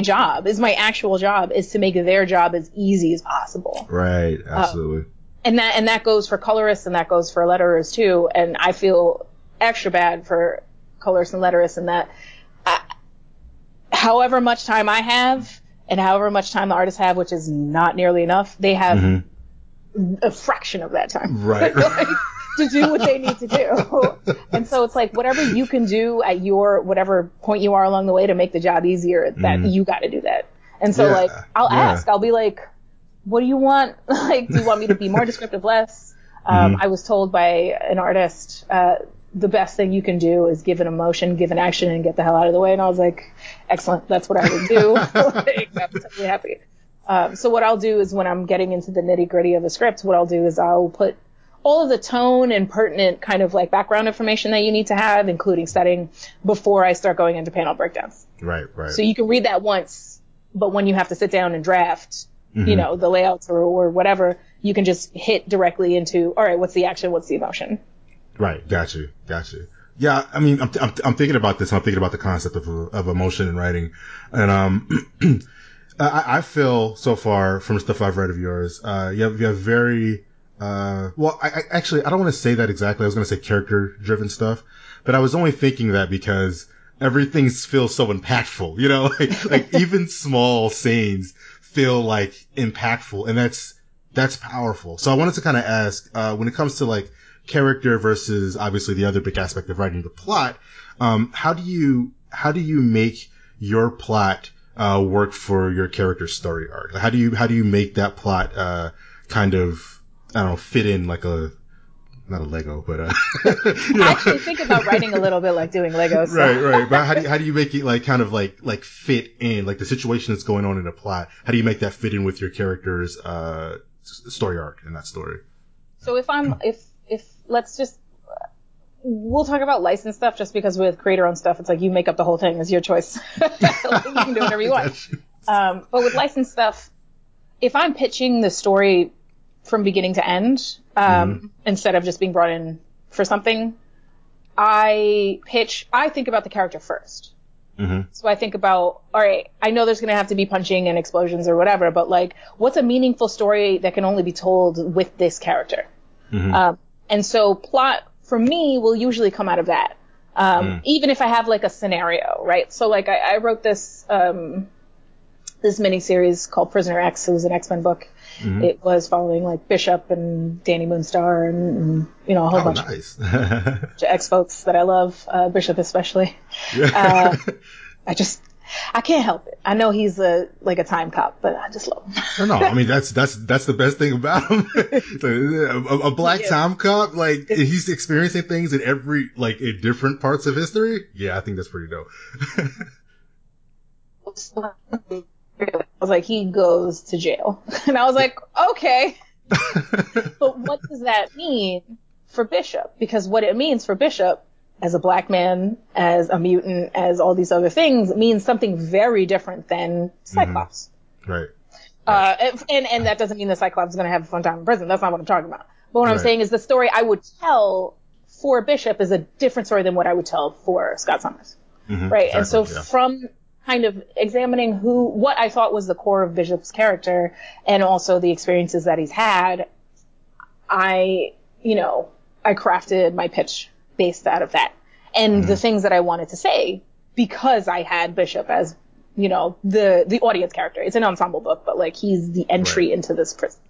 actual job, is to make their job as easy as possible. Right. Absolutely. And that goes for colorists, and that goes for letterers too. And I feel extra bad for colorists and letterists, and that however much time I have and however much time the artists have, which is not nearly enough, they have a fraction of that time like, to do what they need to do. And so it's like, whatever you can do at your whatever point you are along the way to make the job easier, that you got to do that. And so like, I'll ask, I'll be like, what do you want? Like, do you want me to be more descriptive, less? I was told by an artist, the best thing you can do is give an emotion, give an action, and get the hell out of the way. And I was like, excellent. That's what I would do. Like, I'm totally happy. So what I'll do is, when I'm getting into the nitty gritty of a script, what I'll do is I'll put all of the tone and pertinent kind of like background information that you need to have, including setting, before I start going into panel breakdowns. Right. So you can read that once, but when you have to sit down and draft, you know, the layouts or whatever, you can just hit directly into, all right, what's the action? What's the emotion? Right. Got you. Yeah. I mean, I'm thinking about this. I'm thinking about the concept of emotion in writing. And, I feel so far from stuff I've read of yours, you have very, well, I don't want to say that exactly. I was going to say character driven stuff, but I was only thinking that because everything feels so impactful, you know, like even small scenes feel like impactful. And that's that's powerful. So I wanted to kind of ask, when it comes to like character versus obviously the other big aspect of writing the plot, how do you make your plot work for your character's story arc? Like, how do you make that plot kind of, I don't know, fit in like a, not a Lego, but you know. I actually think about writing a little bit like doing Legos. So. Right. But how do you make it like kind of like fit in, like the situation that's going on in a plot? How do you make that fit in with your character's story arc in that story? So if let's just, we'll talk about licensed stuff just because with creator-owned stuff, it's like you make up the whole thing. It's your choice. Like, you can do whatever you want. But with licensed stuff, if I'm pitching the story from beginning to end, instead of just being brought in for something, I think about the character first. Mm-hmm. So I think about, all right, I know there's going to have to be punching and explosions or whatever, but like, what's a meaningful story that can only be told with this character? Mm-hmm. And so plot for me will usually come out of that. Even if I have like a scenario, right? So like I wrote this, this miniseries called Prisoner X. It was an X-Men book. Mm-hmm. It was following like Bishop and Danny Moonstar and you know a whole bunch of X folks that I love, Bishop especially. Yeah. I can't help it. I know he's a time cop, but I just love him. No, I mean that's the best thing about him. a black time cop, like he's experiencing things in every in different parts of history. Yeah, I think that's pretty dope. I was like, he goes to jail. And I was like, okay. But what does that mean for Bishop? Because what it means for Bishop, as a black man, as a mutant, as all these other things, means something very different than Cyclops. Mm-hmm. Right. And that doesn't mean that Cyclops is going to have a fun time in prison. That's not what I'm talking about. But what I'm saying is the story I would tell for Bishop is a different story than what I would tell for Scott Summers. Mm-hmm. Right. Exactly, and so from kind of examining what I thought was the core of Bishop's character and also the experiences that he's had, I crafted my pitch based out of that and the things that I wanted to say because I had Bishop as, the audience character. It's an ensemble book, but like he's the entry into this prison.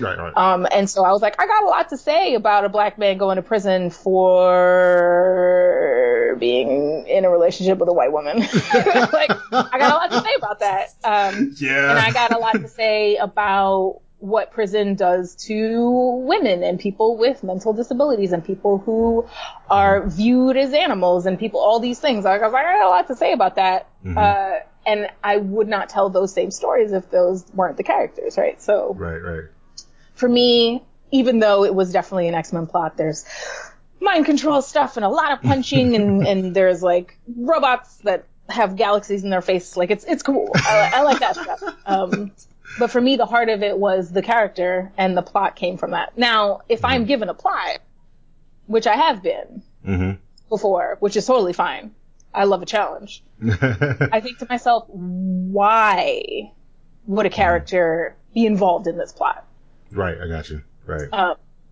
Right. And so I was like, I got a lot to say about a black man going to prison for being in a relationship with a white woman. Like, I got a lot to say about that. And I got a lot to say about what prison does to women and people with mental disabilities and people who are viewed as animals and people, all these things. Like, I was like, I got a lot to say about that. Mm-hmm. And I would not tell those same stories if those weren't the characters, right? So. Right. For me, even though it was definitely an X-Men plot, there's mind control stuff and a lot of punching and there's like robots that have galaxies in their face. Like it's cool. I like that stuff. But for me, the heart of it was the character and the plot came from that. Now, if I'm given a plot, which I have been before, which is totally fine. I love a challenge. I think to myself, why would a character be involved in this plot? Right, I got you. Right.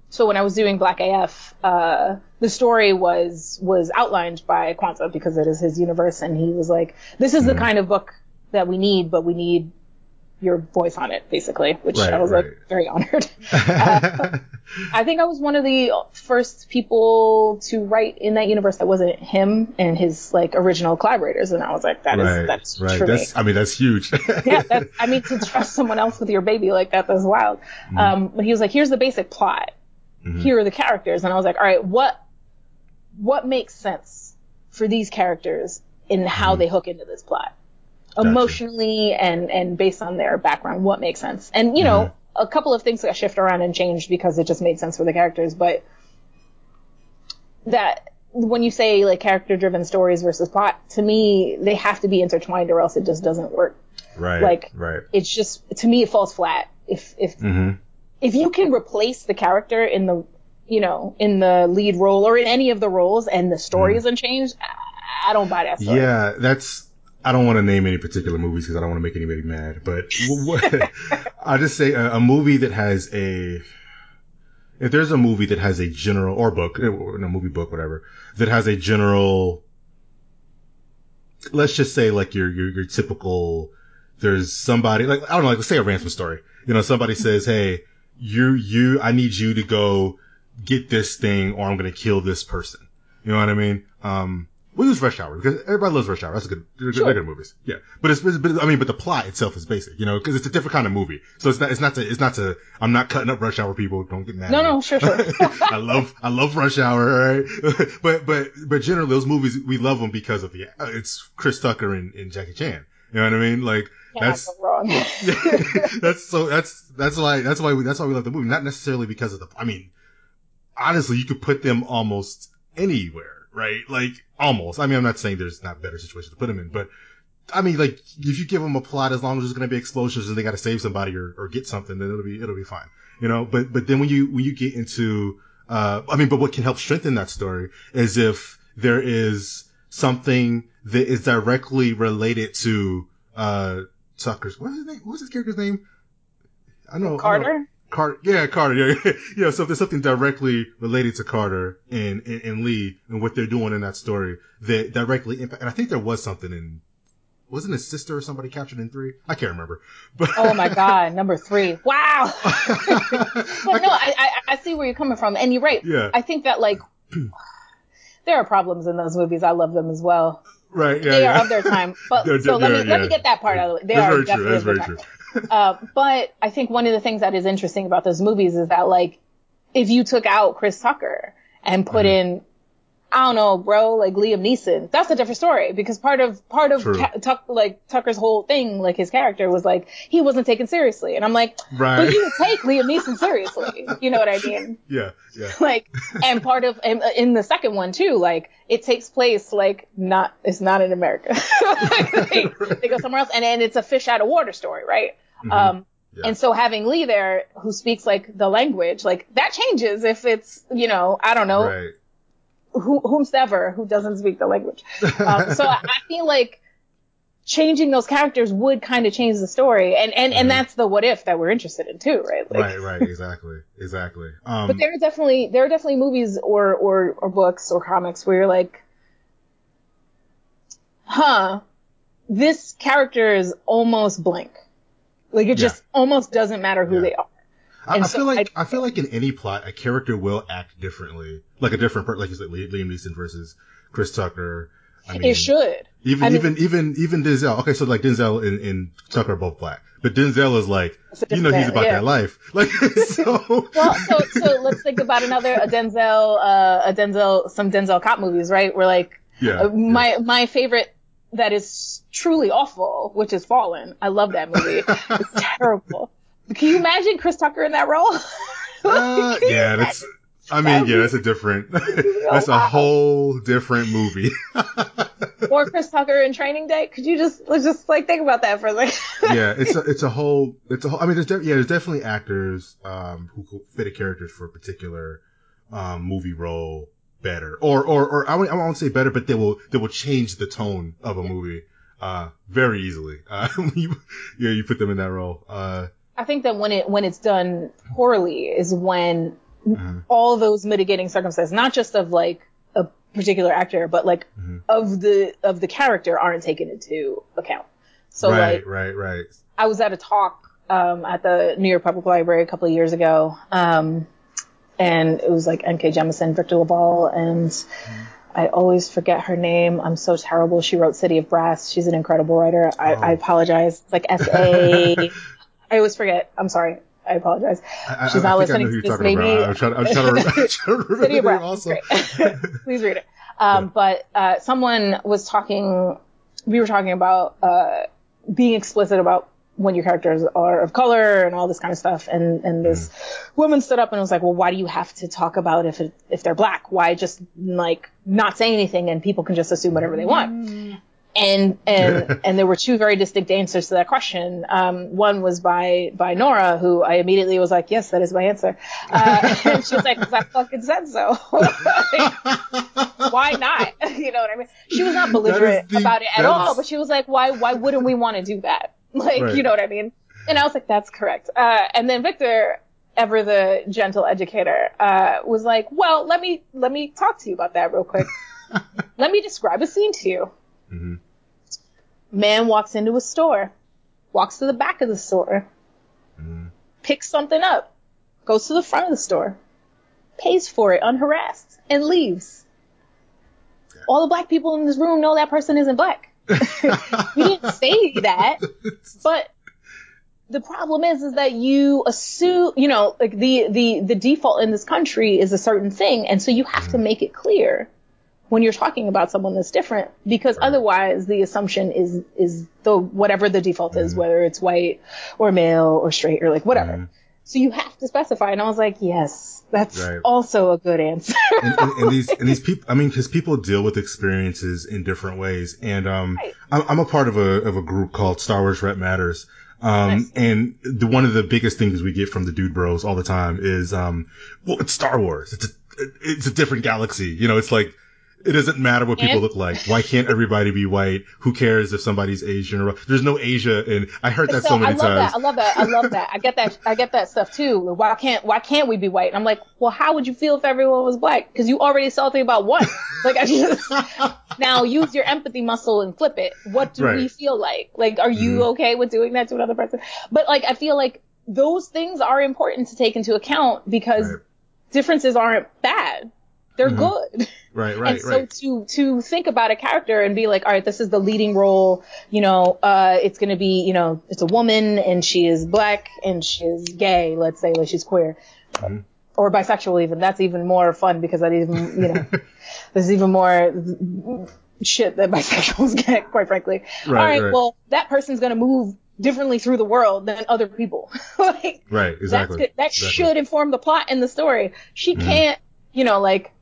So when I was doing Black AF, the story was outlined by Kwanzaa because it is his universe, and he was like, "This is the kind of book that we need, but we need your voice on it," basically. Which I was like, very honored. I think I was one of the first people to write in that universe that wasn't him and his original collaborators, and I was like, that's true. I mean, that's huge. Yeah, to trust someone else with your baby like that's wild. But he was like, here's the basic plot. Mm-hmm. Here are the characters, and I was like, all right, what makes sense for these characters in how they hook into this plot emotionally and based on their background, what makes sense? And know. A couple of things got shifted around and changed because it just made sense for the characters, but that when you say character-driven stories versus plot, to me they have to be intertwined or else it just doesn't work. Right. It's just, to me, it falls flat. If you can replace the character in the in the lead role or in any of the roles and the story isn't changed, I don't buy that story. Yeah, I don't want to name any particular movies because I don't want to make anybody mad, but I'll just say a movie that has if there's a movie that has a general, or book, or a movie book, whatever, that has a general, let's just say your typical, there's somebody, let's say a ransom story. Somebody says, hey, I need you to go get this thing, or I'm going to kill this person. You know what I mean? We use Rush Hour because everybody loves Rush Hour. That's a good, they're good movies. Yeah. But but the plot itself is basic, because it's a different kind of movie. So it's not to, I'm not cutting up Rush Hour, people. Don't get mad. No, sure. I love Rush Hour. All right. But generally those movies, we love them because of it's Chris Tucker and Jackie Chan. You know what I mean? Like, that's why we love the movie. Not necessarily because of honestly, you could put them almost anywhere. Right? Like, almost. I'm not saying there's not better situations to put them in, but, if you give them a plot, as long as there's going to be explosions and they got to save somebody or get something, then it'll be fine. But then when you get into, but what can help strengthen that story is if there is something that is directly related to, Tucker's, what's his name? What's his character's name? Carter? Carter. Yeah. So if there's something directly related to Carter and Lee and what they're doing in that story that directly impact. And I think there was something wasn't his sister or somebody captured in 3? I can't remember. But oh my God, number 3. Wow. But no, I see where you're coming from. And you're right. Yeah. I think that there are problems in those movies. I love them as well. Right. Yeah. They are of their time. But let me get that part out of the way. That's very true. But I think one of the things that is interesting about those movies is that, if you took out Chris Tucker and put in, Liam Neeson, that's a different story, because part of Tucker's whole thing, his character was he wasn't taken seriously. And I'm but you would take Liam Neeson seriously. You know what I mean? Yeah. And part of, in the second one too, it takes place, it's not in America. They go somewhere else. And then it's a fish out of water story, right? Mm-hmm. Yeah. And so having Lee there, who speaks the language, that changes if it's, Right. Whomsoever who doesn't speak the language. So I feel changing those characters would kind of change the story, and that's the what if that we're interested in too, right? Right, exactly. But there are definitely movies or books or comics where you're this character is almost blank, just almost doesn't matter who they are. I feel like in any plot, a character will act differently, a different person, you said, Liam Neeson versus Chris Tucker. It should. Even Denzel. Okay, so Denzel and Tucker are both black, but Denzel is he's about that life. So. so let's think about some Denzel cop movies, right? Where my favorite. That is truly awful, which is Fallen. I love that movie. It's terrible. Can you imagine Chris Tucker in that role? That's a whole different movie. Or Chris Tucker in Training Day. Could you let's think about that for a second? It's a whole. There's definitely actors who fit a character for a particular movie role better, or I won't say better, but they will change the tone of a movie very easily. You put them in that role. I think that when it's done poorly is when all those mitigating circumstances, not just of a particular actor, but of the character, aren't taken into account. So right. I was at a talk at the New York Public Library a couple of years ago, and it was N.K. Jemisin, Victor LaValle, and I always forget her name. I'm so terrible. She wrote City of Brass. She's an incredible writer. I apologize. It's S.A. I always forget. I'm sorry. I apologize. She's not listening to this, maybe. I'm trying to remember City of Brass also. Please read it. But someone was talking. We were talking about being explicit about when your characters are of color and all this kind of stuff. And this woman stood up and was well, why do you have to talk about if they're black? Why just not say anything and people can just assume whatever they want? And there were two very distinct answers to that question. One was by Nora, who I immediately was yes, that is my answer. And she's because I fucking said so. Why not? You know what I mean? She was not belligerent about it at all, but she was why wouldn't we want to do that? You know what I mean? And I was that's correct. And then Victor, ever the gentle educator, was well, let me talk to you about that real quick. Let me describe a scene to you. Mm-hmm. Man walks into a store, walks to the back of the store, picks something up, goes to the front of the store, pays for it unharassed, and leaves. Yeah. All the black people in this room know that person isn't black. You didn't say that, but the problem is that you assume, you know, like the default in this country is a certain thing, and so you have to make it clear when you're talking about someone that's different, because otherwise the assumption is the whatever the default is, whether it's white or male or straight or like whatever. So you have to specify, and I was like, yes, that's also a good answer. and these people, I mean, because people deal with experiences in different ways, and I'm a part of a group called Star Wars Rep Matters. And one of the biggest things we get from the dude bros all the time is, well, it's Star Wars. It's a different galaxy. You know, it's like, it doesn't matter what people look like. Why can't everybody be white? Who cares if somebody's Asian or there's no Asia? And I heard that so many times. I love that. I get that stuff too. Why can't we be white? And I'm like, well, how would you feel if everyone was black? Because you already salty about one. Like, I just now use your empathy muscle and flip it. What do we feel like? Like, are you okay with doing that to another person? But like, I feel like those things are important to take into account because differences aren't bad. They're good. Right. And so to think about a character and be like, all right, this is the leading role, you know, it's going to be, you know, it's a woman and she is black and she is gay, let's say, like she's queer or bisexual even. That's even more fun because that even, you know, there's even more shit that bisexuals get, quite frankly. All right. Well, that person's going to move differently through the world than other people. Like, right. Exactly. That should inform the plot and the story. She can't, you know, like,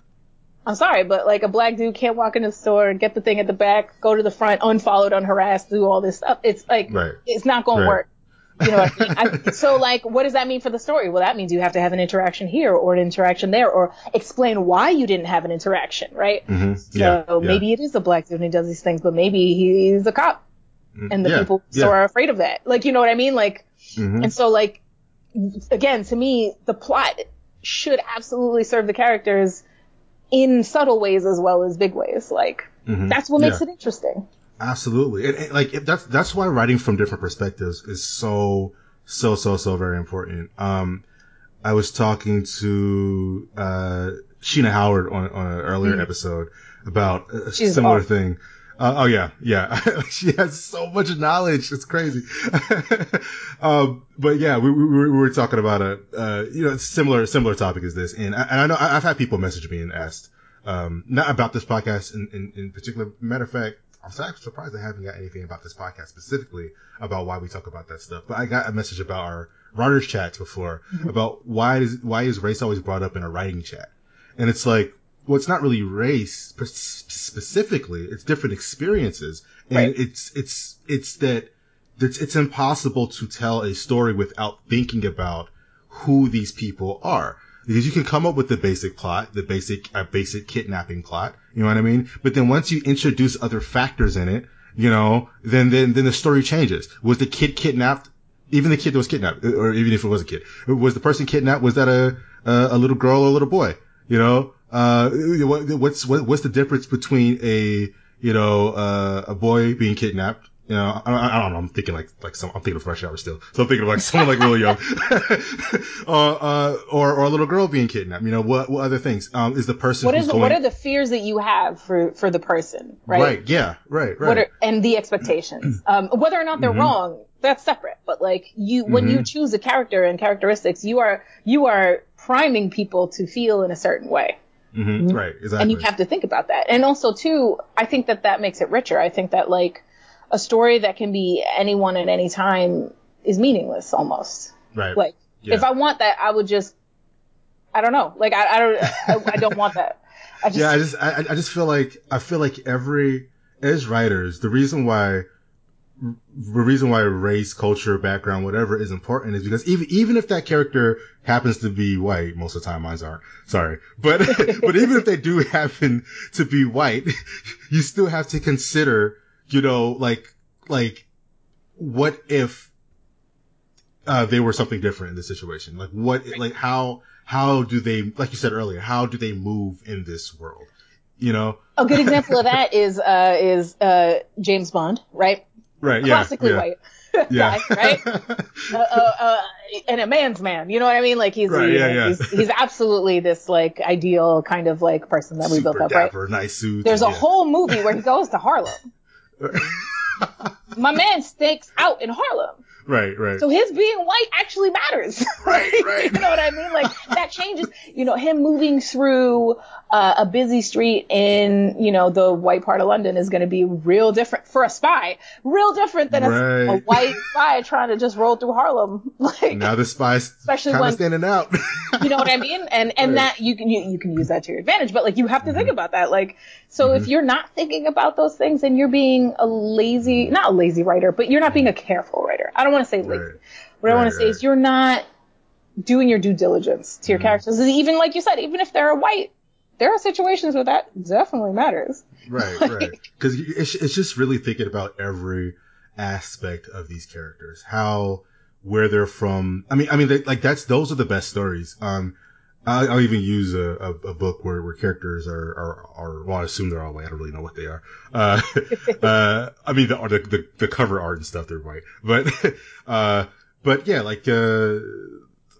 I'm sorry, but like a black dude can't walk into the store, get the thing at the back, go to the front, unfollowed, unharassed, do all this stuff. It's like, it's not going to work. You know what I mean? So like, what does that mean for the story? Well, that means you have to have an interaction here or an interaction there or explain why you didn't have an interaction, right? So maybe it is a black dude and he does these things, but maybe he's a cop and the people are afraid of that. Like, you know what I mean? Like, and so like, again, to me, the plot should absolutely serve the characters in subtle ways as well as big ways. Like, that's what makes it interesting. Absolutely. And like, that's why writing from different perspectives is so very important. I was talking to Sheena Howard on an earlier episode about a similar thing. She has so much knowledge. It's crazy. But yeah, we were talking about a similar topic as this. And I know I've had people message me and asked, not about this podcast in particular. Matter of fact, I'm surprised I haven't got anything about this podcast specifically about why we talk about that stuff. But I got a message about our writers chats before about why is race always brought up in a writing chat? And it's like, well, it's not really race specifically. It's different experiences, and it's impossible to tell a story without thinking about who these people are. Because you can come up with the basic plot, a basic kidnapping plot. You know what I mean? But then once you introduce other factors in it, you know, then the story changes. Was the kid kidnapped? Even the kid that was kidnapped, or even if it was a kid, was the person kidnapped? Was that a little girl or a little boy? You know. What's the difference between a boy being kidnapped? You know, I don't know. I'm thinking I'm thinking of Fresh Hour still. So I'm thinking of like someone like Will Young, or a little girl being kidnapped. You know, what other things? Is the person what are the fears that you have for the person? Right. Right. Yeah. Right. And the expectations. Whether or not they're wrong, that's separate. But like when you choose a character and characteristics, you are priming people to feel in a certain way. Mm-hmm. Right, exactly. And you have to think about that. And also, too, I think that makes it richer. I think that, like, a story that can be anyone at any time is meaningless, almost. Right. Like, if I want that, I would just, I don't know. Like, I don't want that. I just, I just feel like as writers, the reason why race, culture, background, whatever is important is because even if that character happens to be white, most of the time mine aren't, sorry, but even if they do happen to be white, you still have to consider, you know, like what if they were something different in this situation? Like how do they, like you said earlier, how do they move in this world? You know, a good example of that is James Bond, right? Right. Classically white. yeah. guy, right? And a man's man, you know what I mean? Like, he's right, he's absolutely this, like, ideal kind of, like, person that we super built up, dapper, right? Nice suit. There's a whole movie where he goes to Harlem. My man stinks out in Harlem. Right. So his being white actually matters. Right. You know what I mean? Like, that changes, you know, him moving through a busy street in, you know, the white part of London is going to be real different for a spy, real different than a white spy trying to just roll through Harlem. Like, now the spy's kind of standing out. You know what I mean? And that you can use that to your advantage, but like, you have to think about that. Like, so if you're not thinking about those things, then you're being not a lazy writer, but you're not being a careful writer. I don't want to say lazy. What I want to say is you're not doing your due diligence to your characters. Even like you said, even if they're white, there are situations where that definitely matters. Right. Because it's just really thinking about every aspect of these characters, where they're from. I mean, those are the best stories. I'll even use a book where characters are, I assume they're all white. I don't really know what they are. I mean, the cover art and stuff, they're white. But yeah, like,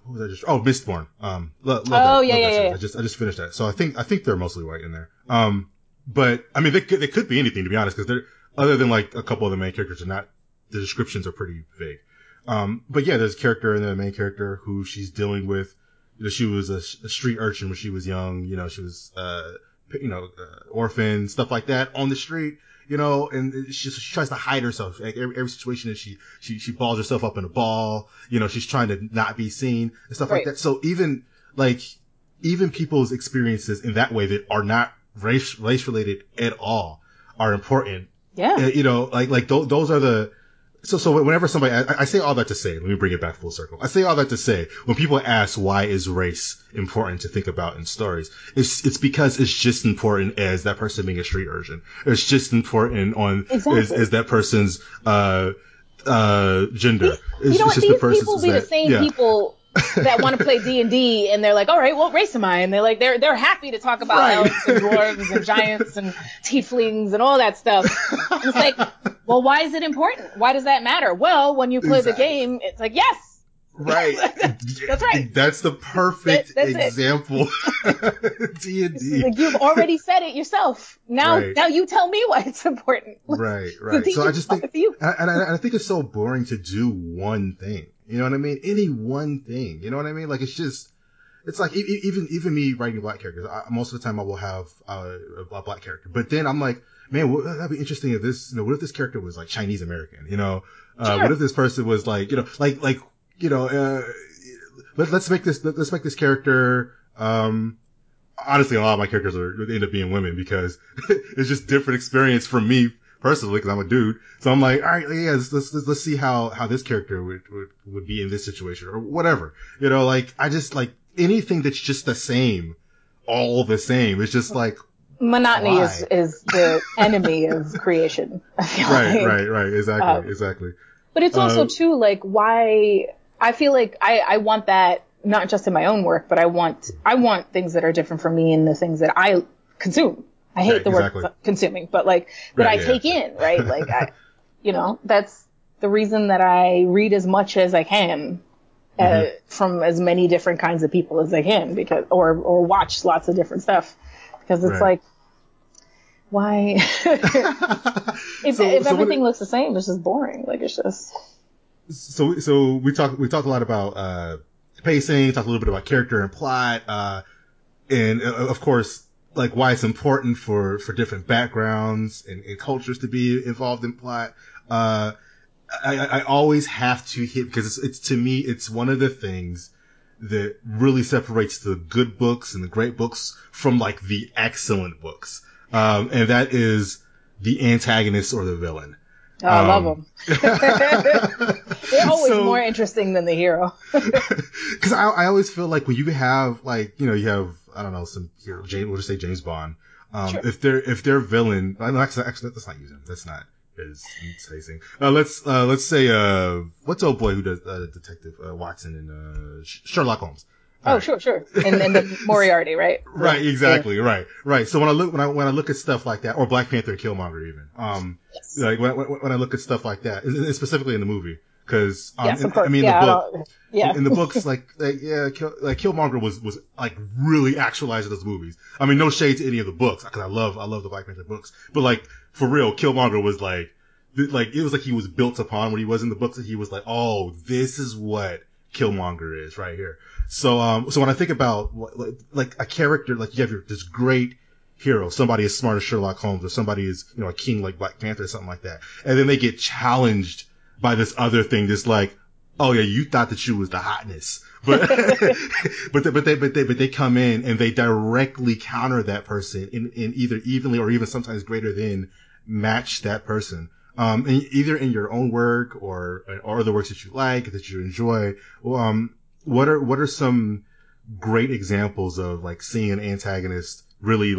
what was I just? Oh, Mistborn. I just finished that. So I think they're mostly white in there. But I mean, they could be anything, to be honest, because they're, other than like a couple of the main characters are not, the descriptions are pretty vague. But yeah, there's a character in there, the main character, who she's dealing with. She was a street urchin when she was young. You know, she was, orphan, stuff like that on the street, you know, and she tries to hide herself. Like, every situation is she balls herself up in a ball. You know, she's trying to not be seen and stuff like that. So even people's experiences in that way that are not race related at all are important. Yeah. You know, like those are the, So whenever somebody, I say all that to say, let me bring it back full circle. I say all that to say, when people ask why is race important to think about in stories, it's because it's just important as that person being a street urchin. It's just important as that person's gender. These people be the same people that want to play D&D, and they're like, all right, what race am I? And they're like, they're happy to talk about elves and dwarves and giants and tieflings and all that stuff. And it's like, well, why is it important? Why does that matter? Well, when you play the game, it's like, yes. Right. That's right. That's the perfect example. D&D. Like, you've already said it yourself. Now you tell me why it's important. Right. So I just think, I think it's so boring to do one thing. You know what I mean? Any one thing. You know what I mean? Like, it's just, it's like, even me writing black characters, most of the time I will have a black character. But then I'm like, man, that'd be interesting if this, you know, what if this character was like Chinese American, you know? Sure. What if this person was like, you know, let's make this character, honestly, a lot of my characters end up being women because it's just different experience for me personally, because I'm a dude. So I'm like, all right, yeah, let's see how this character would be in this situation or whatever. You know, like, I just like anything that's just the same, all the same. It's just like, monotony is the enemy of creation. I feel like. Right. Exactly. But it's also too, like, why I feel like I want that not just in my own work, but I want things that are different from me and the things that I consume. I hate the word consuming, but like that I take in, right? Like, that's the reason that I read as much as I can from as many different kinds of people as I can, because or watch lots of different stuff, because it's like, why? if everything looks the same, it's just boring. Like, it's just. So we talked a lot about pacing, talked a little bit about character and plot, and of course. Like, why it's important for different backgrounds and cultures to be involved in plot. I always have to hit, because to me, it's one of the things that really separates the good books and the great books from like the excellent books. And that is the antagonist or the villain. Oh, I love them. They're always more interesting than the hero. Because I always feel like when you have, like, you know, you have, I don't know, some, you know, we'll just say James Bond. If they're villain, actually, let's not use him. That's not his enticing. Let's say, what's old boy who does Detective Watson and Sherlock Holmes? Oh, right. Sure. And the Moriarty, right? Right, exactly, yeah. Right. So when I look at stuff like that, or Black Panther and Killmonger even, yes. Like when I look at stuff like that, and specifically in the movie, because in the books, like Killmonger was like really actualized in those movies. I mean, no shade to any of the books, because I love the Black Panther books, but like for real, Killmonger was like it was like he was built upon when he was in the books, and he was like, oh, this is what Killmonger is right here. So when I think about like a character, like you have this great hero, somebody as smart as Sherlock Holmes, or somebody is, you know, a king like Black Panther or something like that, and then they get challenged by this other thing that's like, oh yeah, you thought that you was the hotness, but but they come in and they directly counter that person in either evenly or even sometimes greater than match that person. And either in your own work or the works that you like, that you enjoy, what are some great examples of like seeing an antagonist really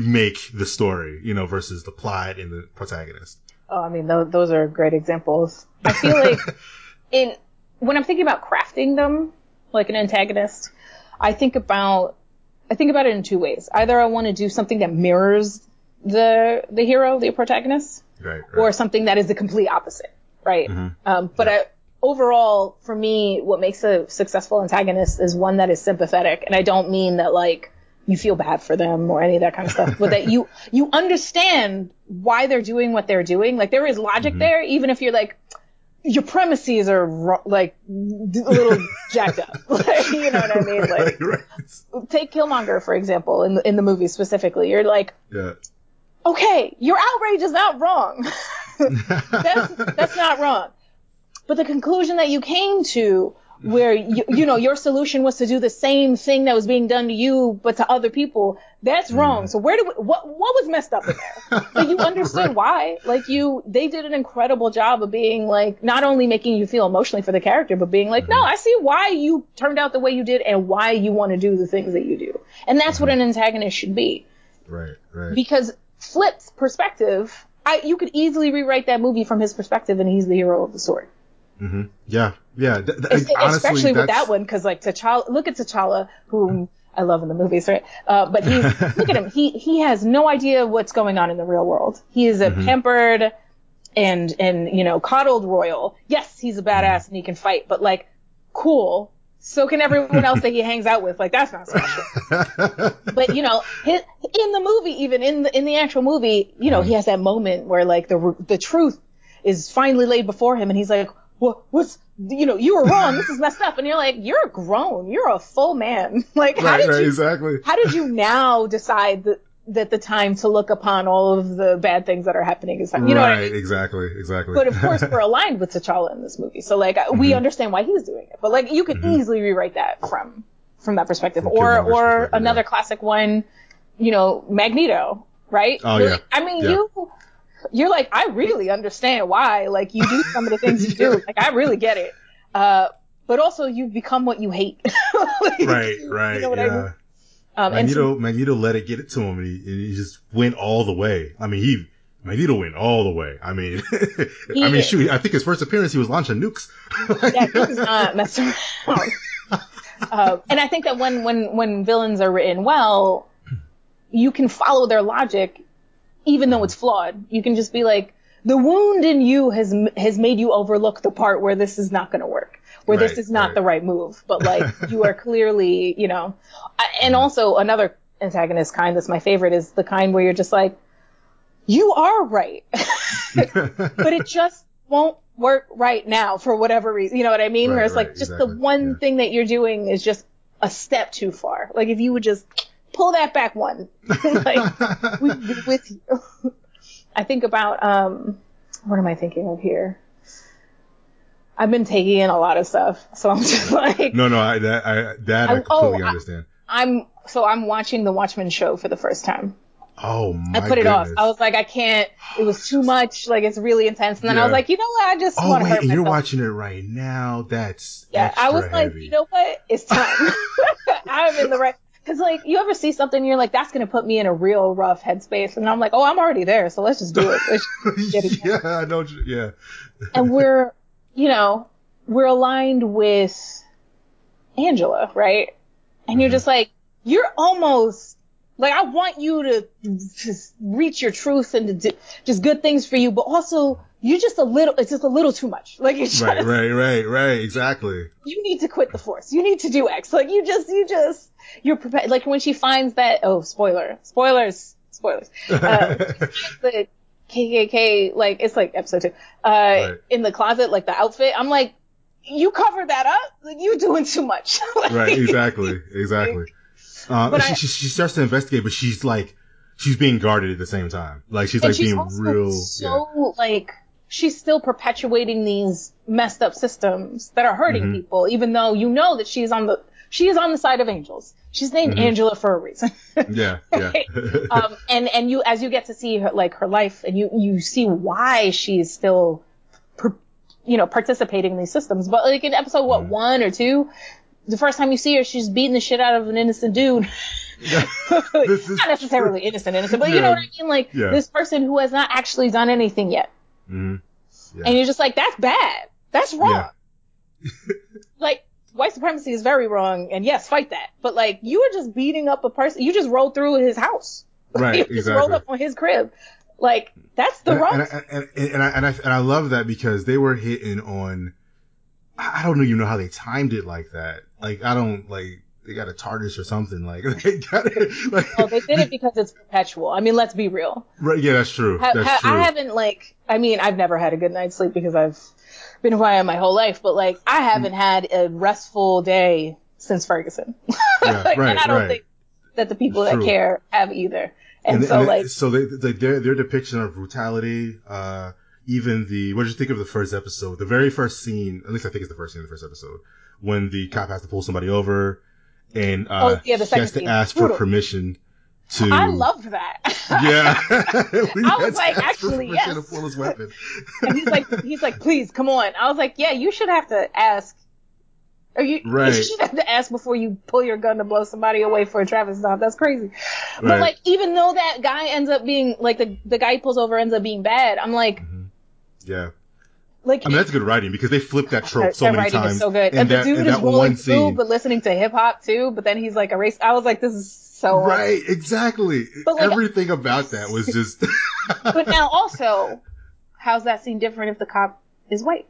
make the story, you know, versus the plot and the protagonist? Oh, I mean, those are great examples. I feel like when I'm thinking about crafting them, like an antagonist, I think about it in two ways. Either I want to do something that mirrors the hero, the protagonist. Right. Or something that is the complete opposite, right? Mm-hmm. Overall, for me, what makes a successful antagonist is one that is sympathetic. And I don't mean that, like, you feel bad for them or any of that kind of stuff, but that you understand why they're doing what they're doing. Like, there is logic mm-hmm. there, even if you're like, your premises are, like, a little jacked up. Like, you know what I mean? Like, right. Take Killmonger, for example, in the movie specifically. You're like... Yeah. Okay, your outrage is not wrong. that's not wrong. But the conclusion that you came to, where you know your solution was to do the same thing that was being done to you, but to other people, that's wrong. So what was messed up in there? But you understood why. Like they did an incredible job of being like not only making you feel emotionally for the character, but being like, no, I see why you turned out the way you did and why you want to do the things that you do. And that's what an antagonist should be. Right. Because Flip's perspective, you could easily rewrite that movie from his perspective, and he's the hero of the story. Mm-hmm. Yeah. Honestly, especially with that one, because like T'Challa, look at T'Challa, whom I love in the movies, right? But look at him. He has no idea what's going on in the real world. He is a pampered and you know coddled royal. Yes, he's a badass and he can fight, but like, cool. So can everyone else that he hangs out with. Like, that's not special. But, you know, in the movie, even in the actual movie, you know, he has that moment where, like, the truth is finally laid before him. And he's like, what's, you know, you were wrong. This is messed up. And you're like, you're grown. You're a full man. Like, how did you now decide that the time to look upon all of the bad things that are happening is time? You know what I mean? Exactly. But of course, we're aligned with T'Challa in this movie, so like we understand why he's doing it. But like you could easily rewrite that from that perspective, or another classic one, you know, Magneto, right? Oh yeah. I mean, you're like, I really understand why like you do some of the things you do. Like I really get it. But also you become what you hate. Like, right. You know what I mean? Magneto let it get it to him, and he just went all the way. I mean, Magneto went all the way. I mean, shoot, I think his first appearance, he was launching nukes. Yeah, he was not messing around. And I think that when villains are written well, you can follow their logic, even though it's flawed. You can just be like, the wound in you has made you overlook the part where this is not going to work. Where this is not the right move, but like you are clearly, you know, and also another antagonist kind that's my favorite is the kind where you're just like, you are right, but it just won't work right now for whatever reason. You know what I mean? Where it's like just the one thing that you're doing is just a step too far. Like if you would just pull that back one, like we'd be with you. I think about, what am I thinking of here? I've been taking in a lot of stuff, so I'm just like... No, I completely understand. I'm watching the Watchmen show for the first time. Oh, my I put it goodness. Off. I was like, I can't. It was too much. Like, it's really intense. And then I was like, you know what? I just want to hurt myself. You're watching it right now? That's extra I was like, heavy. You know what? It's time. I'm in the right... Because, like, you ever see something and you're like, that's going to put me in a real rough headspace. And I'm like, oh, I'm already there, so let's just do it. Let's get it done. Yeah, I know. Yeah. And we're... You know, we're aligned with Angela, right? And you're just like, you're almost, like, I want you to just reach your truth and to do just good things for you, but also you're just a little, it's just a little too much. Like, it's just, right, exactly. You need to quit the Force. You need to do X. Like, you're prepared. Like, when she finds that, oh, spoilers. The KKK, like, it's like episode 2, in the closet, like the outfit. I'm like, you cover that up? Like, you're doing too much. Like, right, exactly. She starts to investigate, but she's like, she's being guarded at the same time. Like, she's being also real. She's still perpetuating these messed up systems that are hurting people, even though you know that she is on the side of angels. She's named Angela for a reason. Yeah. And you, as you get to see her, like, her life, and you see why she's still, participating in these systems. But, like, in episode 1 or 2, the first time you see her, she's beating the shit out of an innocent dude. Not necessarily innocent, but you know what I mean? Like, this person who has not actually done anything yet. Mm-hmm. Yeah. And you're just like, that's bad. That's wrong. Yeah. Like, white supremacy is very wrong, and yes, fight that. But, like, you were just beating up a person. You just rolled through his house. Right, you just rolled up on his crib. Like, that's the wrong. And I love that because they were hitting on, I don't even know how they timed it like that. Like, I don't, like, they got a TARDIS or something. Like, they got it. Like, no, they did it because it's perpetual. I mean, let's be real. Right, yeah, that's true. That's true. I haven't, like, I mean, I've never had a good night's sleep because I've been who I am my whole life, but, like, I haven't had a restful day since Ferguson. Yeah, like, right, and I don't think that the people that care have either. So their depiction of brutality, even the, what did you think of the first episode? The very first scene, at least I think it's the first scene in the first episode, when the cop has to pull somebody over and she has to ask for permission to. I loved that. Yeah. I was like, actually, yes. To pull his weapon. And he's like, please, come on. I was like, yeah, you should have to ask. Or you should have to ask before you pull your gun to blow somebody away for a traffic stop. That's crazy. Right. But, like, even though that guy ends up being, like, the guy he pulls over ends up being bad, I'm like, yeah. Like, I mean, that's good writing because they flip that trope so many times. That writing is so good. And the dude is rolling through, but listening to hip hop too. But then he's like a race. I was like, this is so right. Awesome. Exactly. But, like, everything about that was just. But now also, how's that scene different if the cop is white?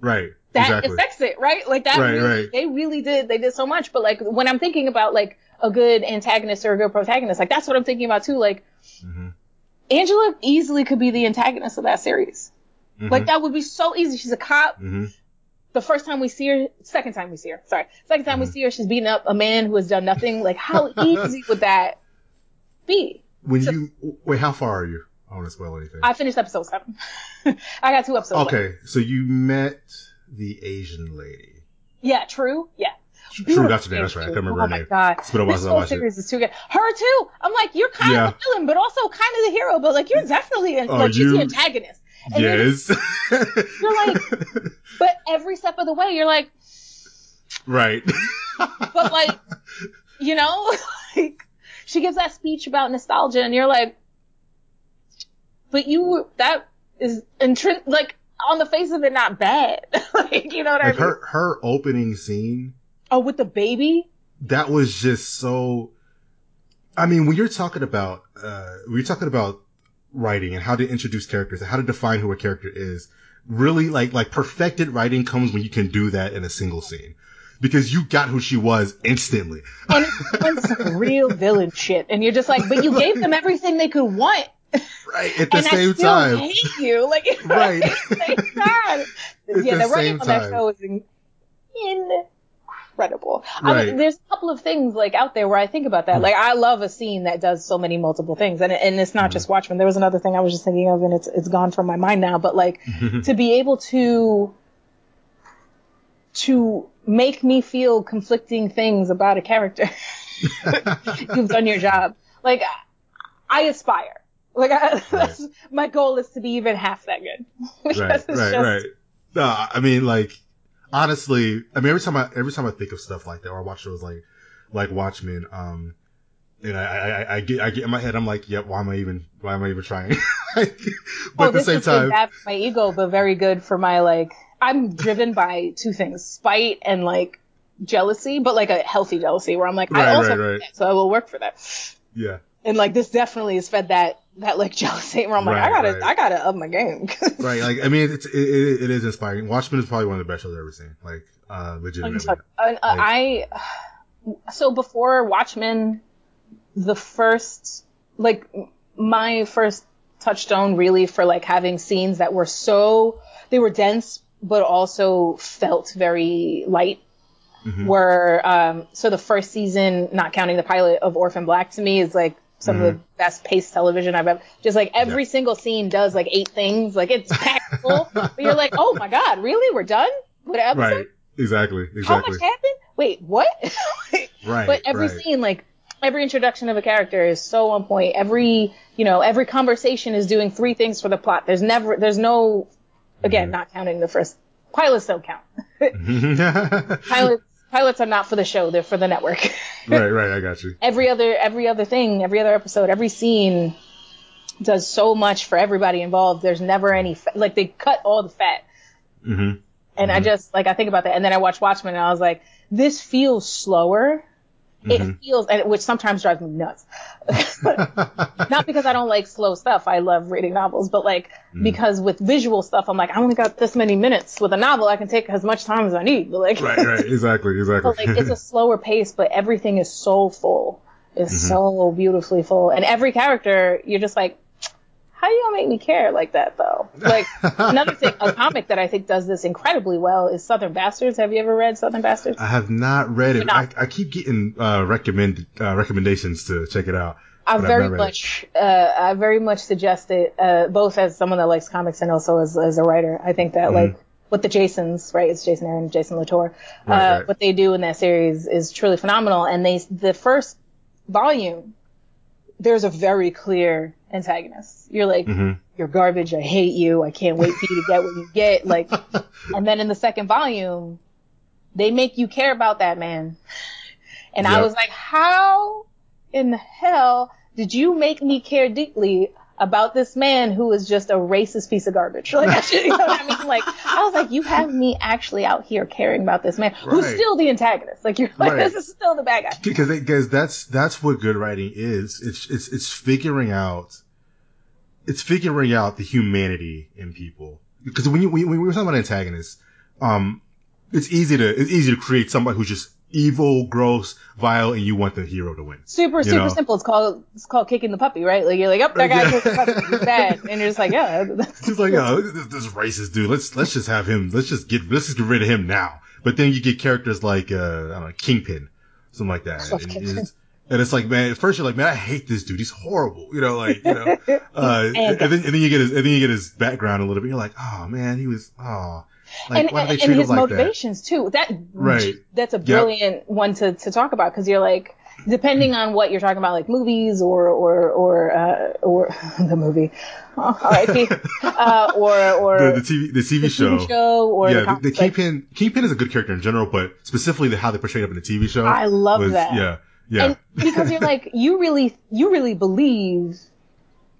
Right. That affects it, right? Like that. Right. They really did. They did so much. But, like, when I'm thinking about, like, a good antagonist or a good protagonist, like, that's what I'm thinking about too. Like, Angela easily could be the antagonist of that series. Like, that would be so easy. She's a cop. The first time we see her, second time we see her, she's beating up a man who has done nothing. Like, how easy would that be? Wait, how far are you? I don't want to spoil anything. I finished episode 7. I got 2 episodes. Okay, left. So you met the Asian lady. Yeah, True. Yeah. True, that's her name. That's right. I can't remember her name. Oh my god. This whole series is too good. Her too. I'm like, you're kind of the villain, but also kind of the hero. But, like, you're definitely she's the antagonist. And yes. You're like, but every step of the way, you're like, right. But, like, you know, like, she gives that speech about nostalgia, and you're like, but that is intrinsic, like, on the face of it, not bad. Like, you know what I mean? Her opening scene. Oh, with the baby? That was just so. I mean, when you're talking about writing and how to introduce characters and how to define who a character is, really, like perfected writing comes when you can do that in a single scene, because you got who she was instantly. And it's some real villain shit, and you're just like, but you gave them everything they could want. Right, at the same time. I still hate you. Like, right. Like, God. Yeah, the writing on that show is incredible. Right. I mean, there's a couple of things, like, out there where I think about that. Like, I love a scene that does so many multiple things, and it's not just Watchmen. There was another thing I was just thinking of, and it's gone from my mind now. But, like, to be able to make me feel conflicting things about a character, you've done your job. Like, I aspire. Like, that's, my goal is to be even half that good. Right. No, I mean, like. Honestly, I mean, every time I think of stuff like that, or I watch shows like Watchmen, and I get in my head, I'm like, yep, why am I even trying? But at the same time, bad for my ego, but very good for my, like, I'm driven by 2 things: spite and, like, jealousy, but like a healthy jealousy where I'm like, I also that, so I will work for that. Yeah. And like this definitely has fed that like jealousy where I'm like, I gotta up my game. Right. Like, I mean, it is inspiring. Watchmen is probably one of the best shows I've ever seen. Like, legitimately. So before Watchmen, my first touchstone really for like having scenes that were they were dense, but also felt very light. Mm-hmm. Were so the first season, not counting the pilot, of Orphan Black to me is like some mm-hmm. of the best paced television I've ever. Just like every single scene does like 8 things, like it's packed full. But you're like, oh my god, really? We're done with an episode? Right, exactly. How much happened? Wait, what? Right. But every scene, like every introduction of a character is so on point. Every every conversation is doing 3 things for the plot. There's no again, mm-hmm. not counting the first. Pilots don't count. Pilots are not for the show; they're for the network. Right. I got you. Every other thing, every other episode, every scene does so much for everybody involved. There's never any like they cut all the fat. Mm-hmm. And mm-hmm. I just I think about that, and then I watched Watchmen, and I was like, this feels slower. Mm-hmm. It feels, and which sometimes drives me nuts. Not because I don't like slow stuff; I love reading novels, but like mm-hmm. because with visual stuff, I'm like, I only got this many minutes. With a novel, I can take as much time as I need. But like, right, exactly. So like, it's a slower pace, but everything is so full. It's mm-hmm. so beautifully full, and every character, you're just like, how you gonna make me care like that though? Like another thing, a comic that I think does this incredibly well is Southern Bastards. Have you ever read Southern Bastards? I have not read it. I keep getting recommendations to check it out. I very much suggest it, both as someone that likes comics and also as a writer. I think that mm-hmm. like what the Jasons, right? It's Jason Aaron, Jason Latour. Right. What they do in that series is truly phenomenal. And the first volume, there's a very clear antagonist. You're like, mm-hmm. you're garbage. I hate you. I can't wait for you to get what you get. Like, and then in the second volume, they make you care about that man. And yep. I was like, how in the hell did you make me care deeply about this man who is just a racist piece of garbage? Like, you know what I mean? Like, I was like, you have me actually out here caring about this man who's still the antagonist. Like, you're like, this is still the bad guy. Because that's what good writing is. It's figuring out the humanity in people. Because when we were talking about antagonists, it's easy to create somebody who's just evil, gross, vile, and you want the hero to win. Super simple. It's called kicking the puppy, right? Like you're like, oh, that guy kicked the puppy. He's bad, and you're just like, yeah. He's like, oh, this racist dude. Let's just have him. Let's just get rid of him now. But then you get characters like I don't know, Kingpin, something like that. And it's like, man, at first you're like, man, I hate this dude. He's horrible. And then you get his background a little bit. You're like, oh man, he was Like, and his motivations too. That's a brilliant one to talk about because you're like, depending on what you're talking about, like movies or the movie, R.I.P. or the TV show or the Kingpin is a good character in general, but specifically how they portrayed him in the TV show. I love that. Yeah. And because you're like, you really believe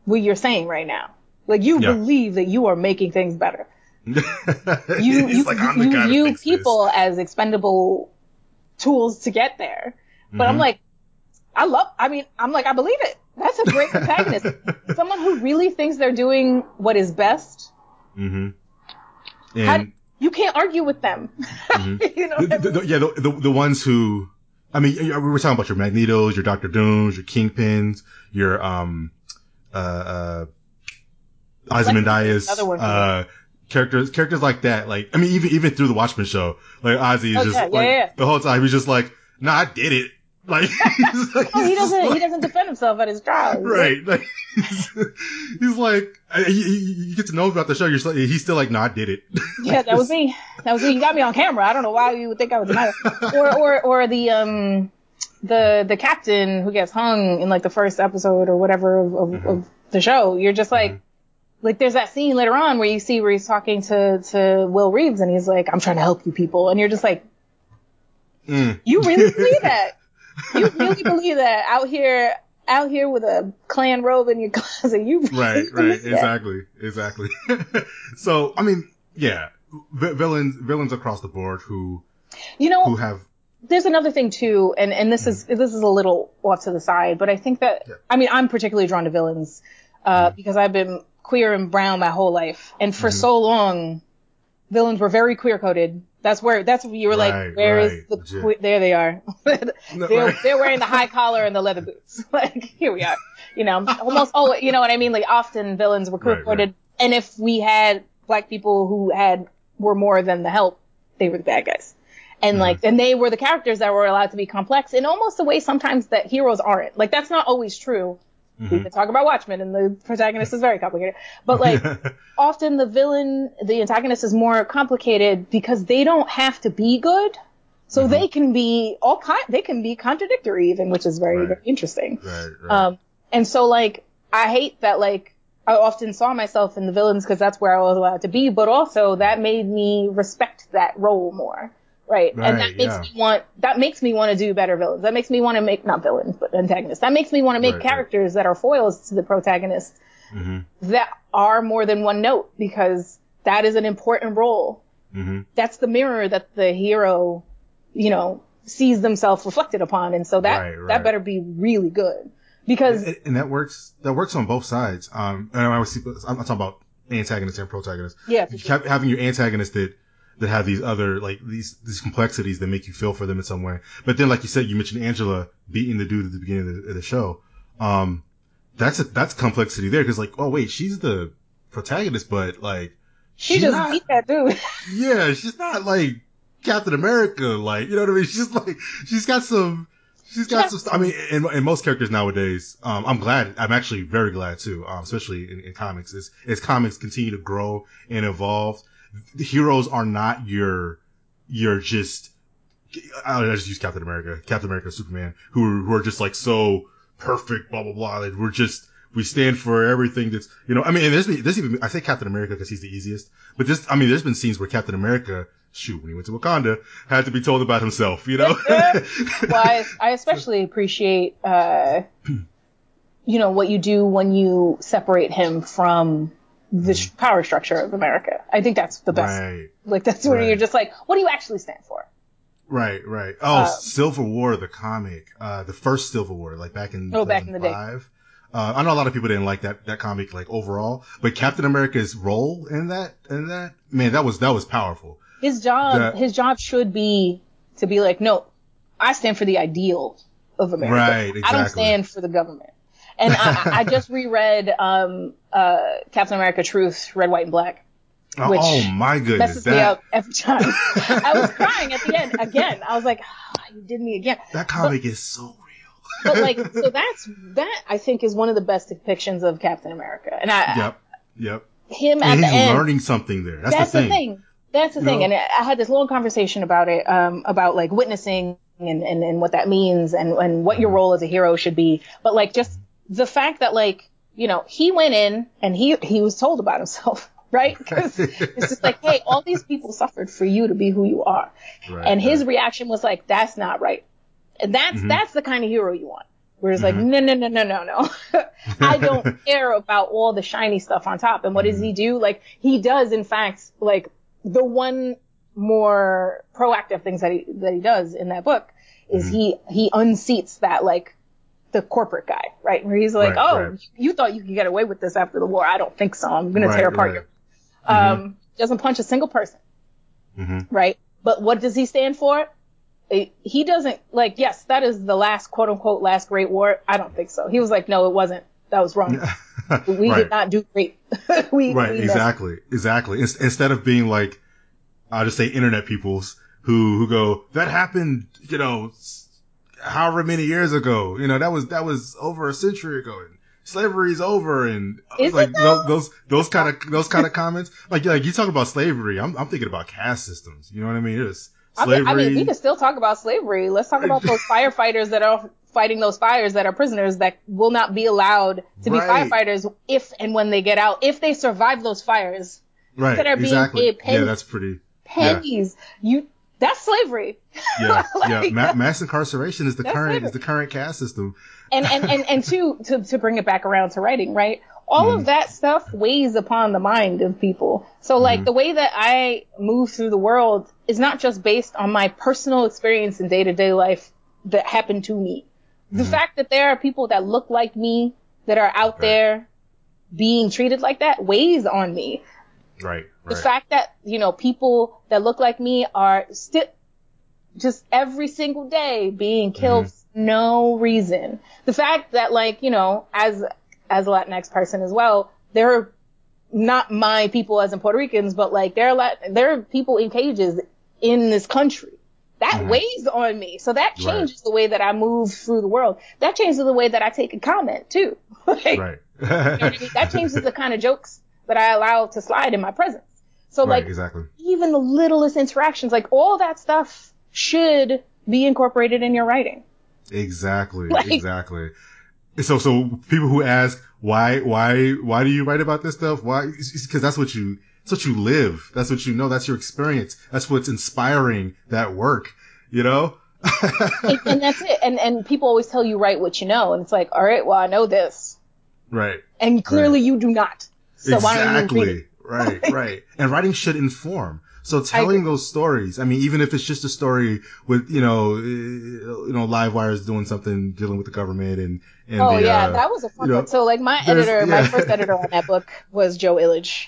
what you're saying right now. Like you believe that you are making things better. You view people as expendable tools to get there, but mm-hmm. I believe it. That's a great protagonist. Someone who really thinks they're doing what is best. Mm-hmm. And you can't argue with them. Mm-hmm. You know what I mean? The ones who, I mean, we were talking about your Magnetos, your Doctor Dooms, your Kingpins, your Ozymandias. Another one. Characters like that, like I mean, even through the Watchmen show, like Ozzy is the whole time he's just like, nah, I did it. Like, he doesn't defend himself at his trial, right? Like, he's like, you get to know about the show. He's still like, nah, I did it. Yeah, that was me. You got me on camera. I don't know why you would think I was mad. Or the captain who gets hung in like the first episode or whatever of the show. You're just like. Mm-hmm. Like, there's that scene later on where you see where he's talking to Will Reeves, and he's like, I'm trying to help you people. And you're just like, you really believe that? You really believe that? Out here with a Klan robe in your closet, you really believe that? Exactly. So, I mean, villains across the board who have... There's another thing too, and this is a little off to the side, but I think that I mean, I'm particularly drawn to villains because I've been queer and brown my whole life, and for so long, villains were very queer coded. That's where you were like, where is the there they are. They're wearing the high collar and the leather boots. Like, here we are. You know, almost you know what I mean? Like, often villains were queer coded, and if we had black people who were more than the help, they were the bad guys. And and they were the characters that were allowed to be complex in almost a way sometimes that heroes aren't. Like, that's not always true. Mm-hmm. We can talk about Watchmen, and the protagonist is very complicated. But, like, often the antagonist is more complicated because they don't have to be good. So they can be they can be contradictory even, which is very, very interesting. And so, like, I hate that, like, I often saw myself in the villains because that's where I was allowed to be, but also that made me respect that role more. Right. And that makes me want to do better villains. That makes me want to make, not villains, but antagonists. That makes me want to make characters that are foils to the protagonist that are more than one note, because that is an important role. That's the mirror that the hero, you know, sees themselves reflected upon. And so that better be really good, because and that works on both sides. And I always see, I'm talking about antagonists and protagonists. Yeah. Having your antagonist that have these other, like, these complexities that make you feel for them in some way. But then, like you said, you mentioned Angela beating the dude at the beginning of the show. That's complexity there, because, like, oh wait, she's the protagonist, but, like, she just beat that dude. Yeah, she's not like Captain America, like, you know what I mean? She's like, she's got some. I mean, in most characters nowadays, I'm actually very glad too, especially in comics, as comics continue to grow and evolve. The heroes are not your just, I just use Captain America, Superman, who are just like so perfect, blah, blah, blah. Like, we stand for everything that's, you know, I mean, and I say Captain America because he's the easiest, but there's been scenes where Captain America, when he went to Wakanda, had to be told about himself, you know? Well, I especially appreciate, you know, what you do when you separate him from the power structure of America. I think that's the best. Like, that's where you're just like, what do you actually stand for? Right. Oh, Civil War, the comic, the first Civil War, like back in the day. I know a lot of people didn't like that comic, like, overall, but Captain America's role in that, man, that was powerful. His job should be to be like, no, I stand for the ideal of America. Right, exactly. I don't stand for the government. And I just reread Captain America: Truth, Red, White, and Black, which messes me up every time. I was crying at the end again. I was like, "You did me again." That comic is so real. But, like, so that I think is one of the best depictions of Captain America. And yep. Him at the end. He's learning something there. That's the thing. That's the thing. Know? And I had this long conversation about it, about, like, witnessing and what that means and what your role as a hero should be. But, like, just the fact that, like, you know, he went in and he was told about himself, right? Because it's just like, hey, all these people suffered for you to be who you are. And his reaction was like, that's not right. And that's the kind of hero you want. Where it's like, no. I don't care about all the shiny stuff on top. And what does he do? Like, he does, in fact, like, the one more proactive things that he does in that book is he unseats that, like, the corporate guy, right? Where he's like, you thought you could get away with this after the war. I don't think so. I'm going to tear apart you. Doesn't punch a single person. Right. But what does he stand for? He doesn't, like, yes, that is the last, quote unquote, last great war. I don't think so. He was like, no, it wasn't. That was wrong. We did not do great. Exactly. Instead of being like, I'll just say internet peoples who go, that happened, you know, however many years ago, you know, that was over a century ago, and slavery's over, and like those kind of comments. Like you talk about slavery, I'm thinking about caste systems. You know what I mean? It's slavery. I mean, we can still talk about slavery. Let's talk about those firefighters that are fighting those fires that are prisoners that will not be allowed to be firefighters if and when they get out, if they survive those fires. Right. That are being paid pennies. Yeah, that's pretty. Pennies. Yeah. That's slavery. Yeah, like, yeah. Mass incarceration is the current caste system. And to bring it back around to writing, right? All of that stuff weighs upon the mind of people. So, like, the way that I move through the world is not just based on my personal experience in day-to-day life that happened to me. The fact that there are people that look like me that are out there being treated like that weighs on me. The fact that, you know, people that look like me are just every single day being killed for no reason. The fact that, like, you know, as a Latinx person as well, there are not my people as in Puerto Ricans, but like there are people in cages in this country. That weighs on me. So that changes the way that I move through the world. That changes the way that I take a comment too. Like, you know what I mean? That changes the kind of jokes that I allow to slide in my presence. So like even the littlest interactions, like all that stuff should be incorporated in your writing. Exactly. So people who ask why do you write about this stuff? Why? Because that's what you live. That's what you know. That's your experience. That's what's inspiring that work, you know? And that's it. And people always tell you write what you know. And it's like, all right, well, I know this. And clearly you do not. So why don't you read it? And writing should inform. So telling those stories, I mean, even if it's just a story with, you know, Livewire is doing something dealing with the government and that was a fun one. So like my editor, my first editor on that book was Joe Illich,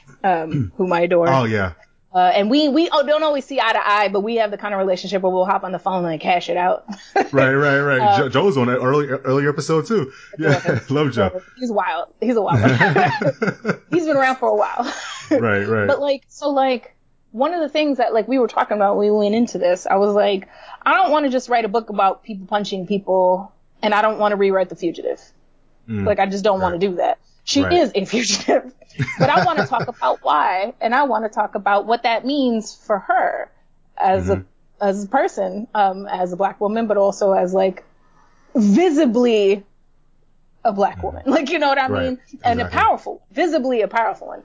whom I adore. And we don't always see eye to eye, but we have the kind of relationship where we'll hop on the phone and cash it out. Joe was on that earlier episode too. Love Joe. He's wild. He's a wild one. He's been around for a while. But like, so like, one of the things that, like, we were talking about when we went into this, I was like, I don't want to just write a book about people punching people, and I don't want to rewrite The Fugitive. Like, I just don't want to do that. She is a fugitive. But I want to talk about why, and I want to talk about what that means for her as a person, as a black woman, but also as, like, visibly a black woman. Like, you know what I mean? And a powerful, visibly a powerful one.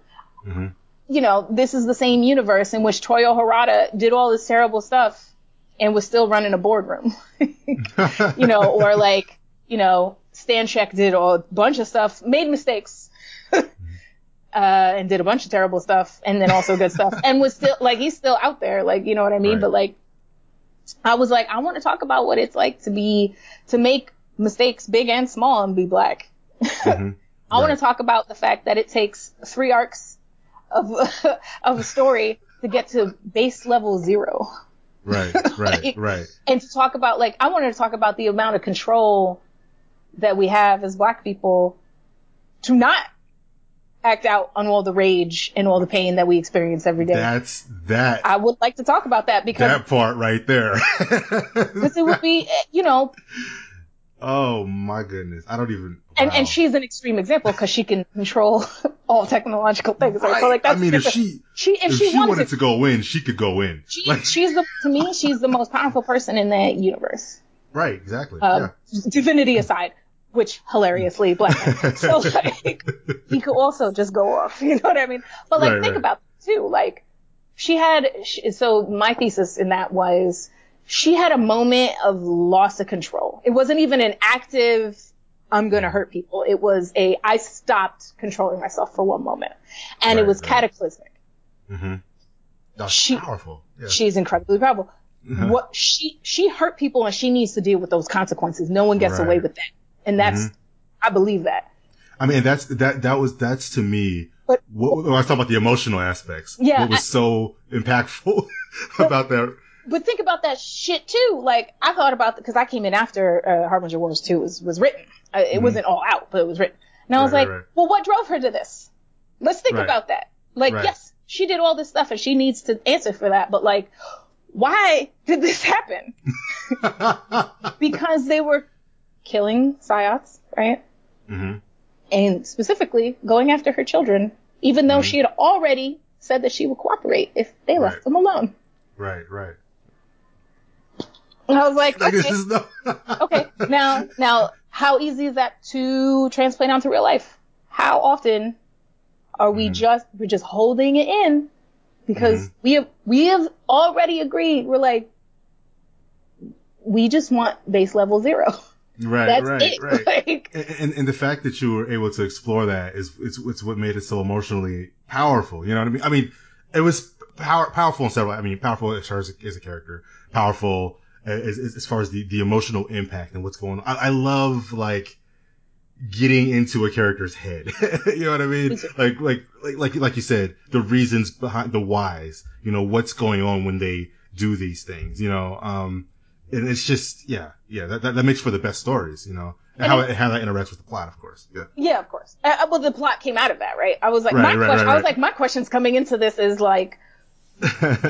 You know, this is the same universe in which Toyo Harada did all this terrible stuff and was still running a boardroom. You know, or like, you know, Stan Shek did a bunch of stuff, made mistakes, and did a bunch of terrible stuff, and then also good stuff, and was still, like, he's still out there, like, you know what I mean? But like, I was like, I want to talk about what it's like to make mistakes big and small and be black. I want to talk about the fact that it takes 3 arcs of a story to get to base level 0. And to talk about, like, I wanted to talk about the amount of control that we have as black people to not act out on all the rage and all the pain that we experience every day. That's that. I would like to talk about that because that part right there. Because it would be, you know. Oh my goodness. I don't even. And she's an extreme example because she can control all technological things. Right. So like that's, I mean, if she wanted to go in, she could go in. She's the most powerful person in that universe. Right. Exactly. Divinity aside, which hilariously black. So like, he could also just go off. You know what I mean? But like, think about it too. Like, so my thesis in that was she had a moment of loss of control. It wasn't even an active, I'm going to hurt people. It was I stopped controlling myself for one moment. And it was cataclysmic. That's powerful. Yeah. She's incredibly powerful. What she hurt people and she needs to deal with those consequences. No one gets away with that. And that's, I believe that. I mean, that's to me, but when I was talking about the emotional aspects. Yeah. What was so impactful about that. But think about that shit too. Like, I thought about because I came in after Harbinger Wars 2 was written. It wasn't all out, but it was written. And I was like, well, what drove her to this? Let's think about that. Like, yes, she did all this stuff and she needs to answer for that. But like, why did this happen? Because they were killing Psyots, right? And specifically going after her children, even though she had already said that she would cooperate if they left them alone. And I was like, okay, now, how easy is that to translate onto real life? How often are we we're just holding it in because we have already agreed. We're like, we just want base level 0. That's it. Like, and the fact that you were able to explore that is, it's what made it so emotionally powerful. You know what I mean? I mean, it was powerful in several. I mean, powerful as a character, powerful as far as the emotional impact and what's going on. I love like getting into a character's head. You know what I mean? Like you said, the reasons behind the whys. You know what's going on when they do these things. You know, and it's just that makes for the best stories. You know. How that interacts with the plot, of course. Yeah. Yeah, of course. Well, the plot came out of that, right? I was like, my questions coming into this is like,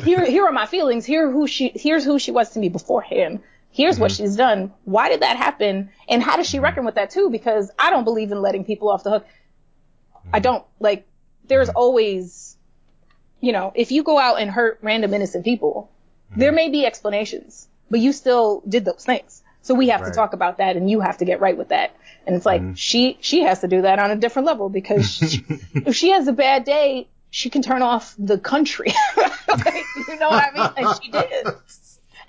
here are my feelings. Here's who she was to me beforehand. Here's what she's done. Why did that happen? And how does she reckon with that too? Because I don't believe in letting people off the hook. I don't like. There's always, you know, if you go out and hurt random innocent people, there may be explanations, but you still did those things. So we have to talk about that, and you have to get right with that. And it's like she has to do that on a different level because if she has a bad day, she can turn off the country. Like, you know what I mean? Like she did.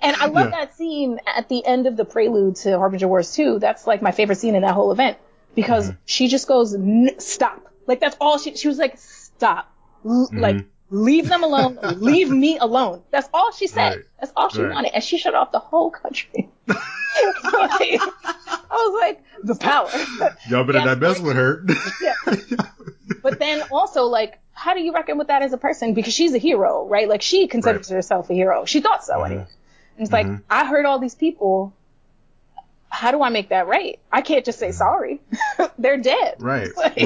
And I love that scene at the end of the prelude to Harbinger Wars 2. That's like my favorite scene in that whole event because she just goes stop. Like that's all she was like stop. Like leave them alone. Leave me alone. That's all she said. Right. That's all she wanted, and she shut off the whole country. I was like, the power. Y'all better not mess with her. But then also, like, how do you reckon with that as a person? Because she's a hero, right? Like, she considers herself a hero. She thought so, anyway. And it's like, I hurt all these people. How do I make that right? I can't just say sorry. They're dead. Right, like,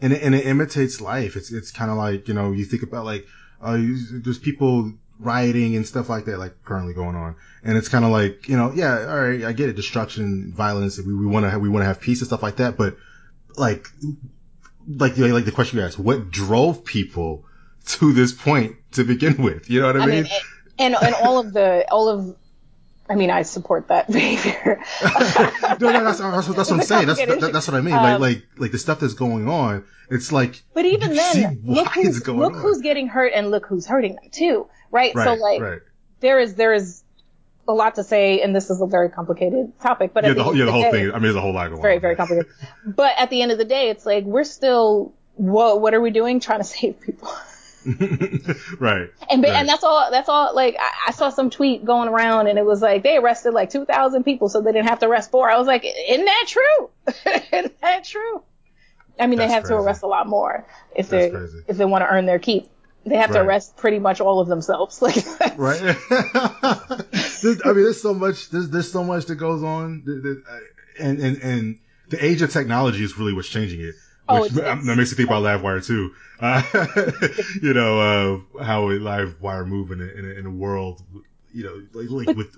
And it imitates life. It's kind of like, you know, you think about, like, there's people rioting and stuff like that, like currently going on, and it's kind of like, you know, yeah, all right, I get it, destruction, violence, we want to have peace and stuff like that, but like the question you asked, what drove people to this point to begin with? You know what I mean? And I support that behavior. No, that's what I'm saying. That's what I mean. Like the stuff that's going on. It's like, but even then, look who's getting hurt and look who's hurting them too. Right. So like, there is a lot to say, and this is a very complicated topic. But the whole thing. I mean, there's a whole lot going on. Very, very complicated. But at the end of the day, it's like we're still. Whoa, what are we doing? Trying to save people. Right. And that's all. That's all. Like I saw some tweet going around, and it was like they arrested like 2,000 people, so they didn't have to arrest 4. I was like, isn't that true? Isn't that true? I mean, they have to arrest a lot more if they want to earn their keep. They have to arrest pretty much all of themselves. Like, right. There's so much that goes on. And the age of technology is really what's changing it. That makes me think about Livewire too. You know, how Livewire move in a world, you know,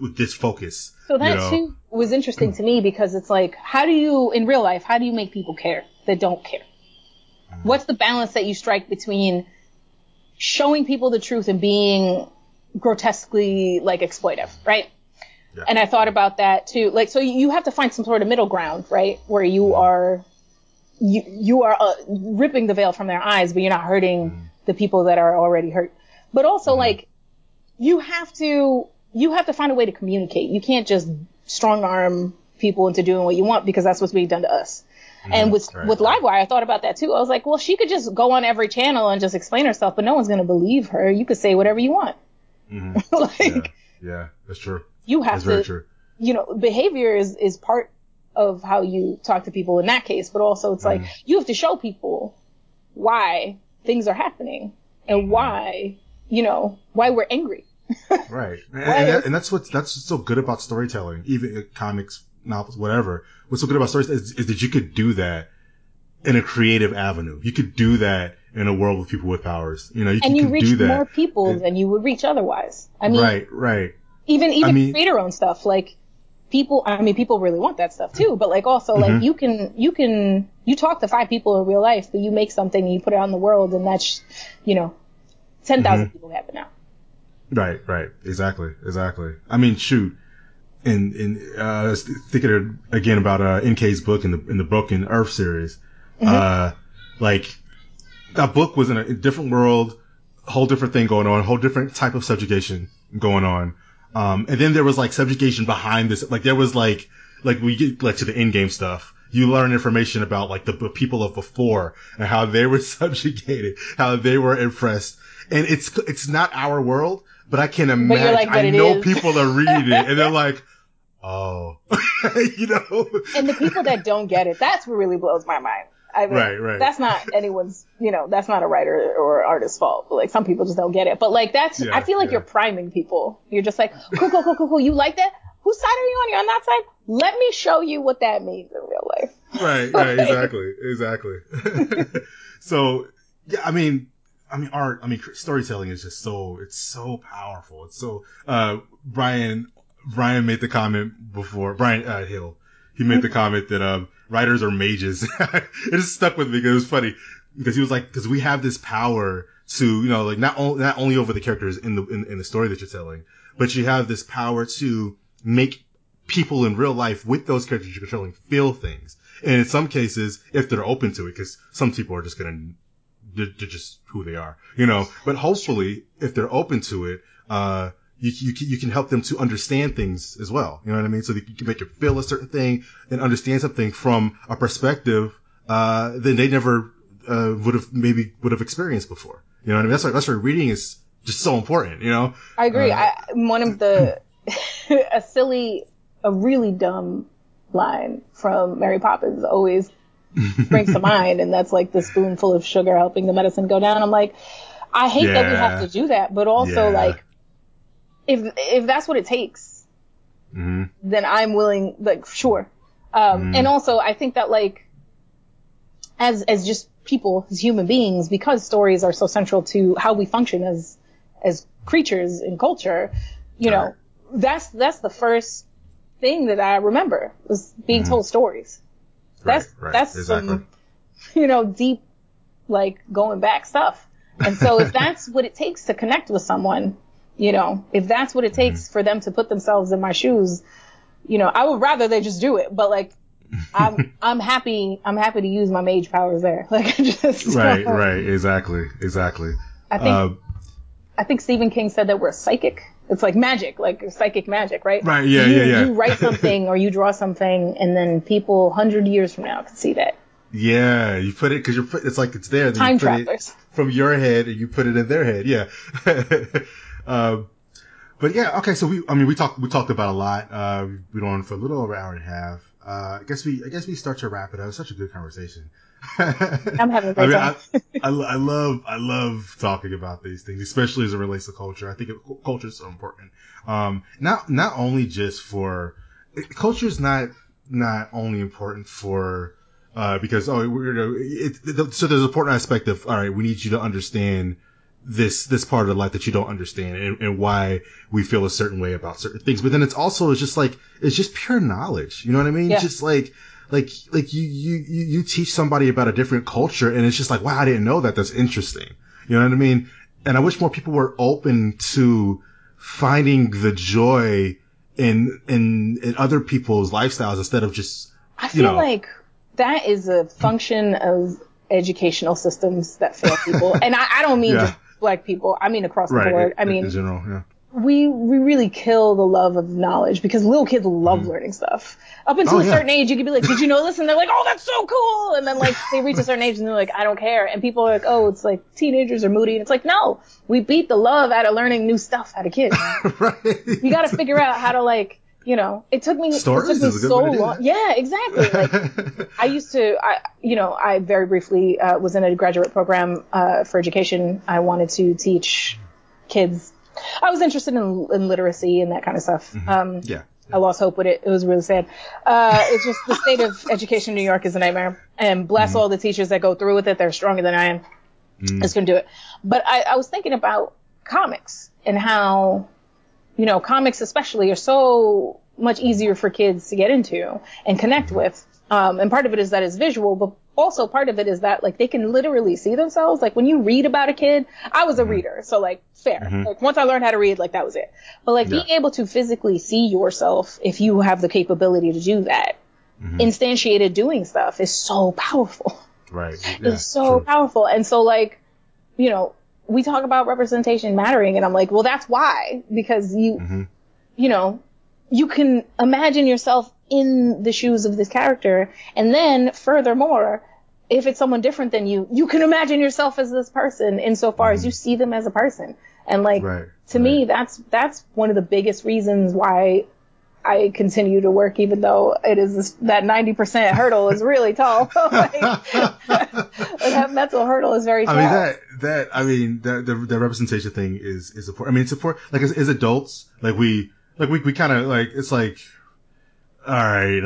with this focus. So that too was interesting to me because it's like, in real life, how do you make people care that don't care? What's the balance that you strike between showing people the truth and being grotesquely like exploitive, right? Yeah. And I thought about that too. Like, so you have to find some sort of middle ground, right? Where you are ripping the veil from their eyes, but you're not hurting the people that are already hurt. But also like you have to find a way to communicate. You can't just strong arm people into doing what you want because that's what's being done to us. And with Livewire, I thought about that too. I was like, well, she could just go on every channel and just explain herself, but no one's going to believe her. You could say whatever you want. Mm-hmm. Yeah, that's true. That's very true. You know, behavior is part of how you talk to people in that case, but also it's like you have to show people why things are happening and why we're angry. Right. And that's what's so good about storytelling, even comics, novels, whatever. What's so good about stories is that you could do that in a creative avenue. You could do that in a world with people with powers. You know, you can reach more people than you would reach otherwise. I mean, right. Even creator own stuff, like people. I mean, people really want that stuff too. But like also, like you talk to 5 people in real life, but you make something and you put it out in the world, and that's 10,000 people have it now. Right. Exactly. I mean, shoot. And I was thinking again about N.K.'s book in the Broken Earth series. Like that book was in a different world, whole different thing going on, whole different type of subjugation going on. And then there was like subjugation behind this. Like there was like like we get like to the in-game stuff, you learn information about like the people of before and how they were subjugated, how they were oppressed. And it's not our world, but I can imagine. Like, I know people are reading it and they're like, oh, you know. And the people that don't get it, that's what really blows my mind. I mean, right. That's not anyone's, you know, that's not a writer or artist's fault. Like, some people just don't get it. But, like, that's, I feel like you're priming people. You're just like, cool. You like that? Whose side are you on? You're on that side? Let me show you what that means in real life. Right, exactly. So, yeah, I mean, art, I mean, storytelling is just so, it's so powerful. It's so, Brian made the comment before, Brian Hill, he made the comment that, writers are mages. It just stuck with me because it was funny because he was like, because we have this power to, you know, like not only over the characters in the story that you're telling, but you have this power to make people in real life with those characters you're controlling feel things. And in some cases, if they're open to it, because some people are just going to, they're just who they are, you know. But hopefully, if they're open to it, you can help them to understand things as well. You know what I mean? So that you can make them feel a certain thing and understand something from a perspective that they never would have experienced before. You know what I mean? That's why reading is just so important. You know? I agree. One of the a really dumb line from Mary Poppins always brings to mind, and that's like the spoonful of sugar helping the medicine go down. I'm like, I hate that we have to do that, but also like, if that's what it takes, then I'm willing, like, sure. And also I think that, like, as just people, as human beings, because stories are so central to how we function as creatures in culture, you know, that's the first thing that I remember was being told stories. That's some, you know, deep, like, going back stuff. And so if that's what it takes to connect with someone, you know, if that's what it takes for them to put themselves in my shoes, you know, I would rather they just do it. But, like, I'm happy to use my mage powers there. Like, I just Exactly. I think Stephen King said that we're psychic. It's like magic, like psychic magic, right? Right, yeah. You write something or you draw something, and then people 100 years from now can see that. Yeah, you put it, because it's like it's there. Time travelers. From your head, and you put it in their head, yeah. But yeah, okay, so we talked about a lot. We've been on for a little over an hour and a half. I guess we start to wrap it up. It's such a good conversation. I'm having a great time. I love talking about these things, especially as it relates to culture. I think culture is so important. Not only just for culture is not only important for because so there's an important aspect of, all right, we need you to understand this part of life that you don't understand and why we feel a certain way about certain things. But then it's just pure knowledge. You know what I mean? Yeah. Just like you teach somebody about a different culture and it's just like, wow, I didn't know that. That's interesting. You know what I mean? And I wish more people were open to finding the joy in other people's lifestyles instead of just, I feel like that is a function of educational systems that fail people. And I don't mean just Black people. I mean across the board. I mean, in general, we really kill the love of knowledge because little kids love learning stuff. Up until a certain age, you could be like, did you know this? And they're like, oh, that's so cool. And then, like, they reach a certain age and they're like, I don't care. And people are like, oh, it's like teenagers are moody. And it's like, no, we beat the love out of learning new stuff out of kids. Right. You got to figure out how to, like, you know, it took me so long. Yeah, exactly. Like, I very briefly was in a graduate program for education. I wanted to teach kids. I was interested in literacy and that kind of stuff. I lost hope with it. It was really sad. It's just the state of education in New York is a nightmare. And bless all the teachers that go through with it. They're stronger than I am. It's going to do it. But I was thinking about comics and how, you know, comics especially are so much easier for kids to get into and connect with. And part of it is that it's visual, but also part of it is that, like, they can literally see themselves. Like, when you read about a kid, I was a reader, so, like, fair. Like, once I learned how to read, like, that was it. But, like, being able to physically see yourself, if you have the capability to do that, instantiated doing stuff is so powerful. Right. Yeah, it's so powerful. And so, like, you know, we talk about representation mattering, and I'm like, well, that's why. Because you, you know, you can imagine yourself in the shoes of this character. And then, furthermore, if it's someone different than you, you can imagine yourself as this person insofar as you see them as a person. And to me, that's one of the biggest reasons why I continue to work, even though it is that 90% hurdle is really tall. That mental hurdle is very tall. I mean, the representation thing is important. I mean, it's important. Like as adults, we kind of it's like, all right,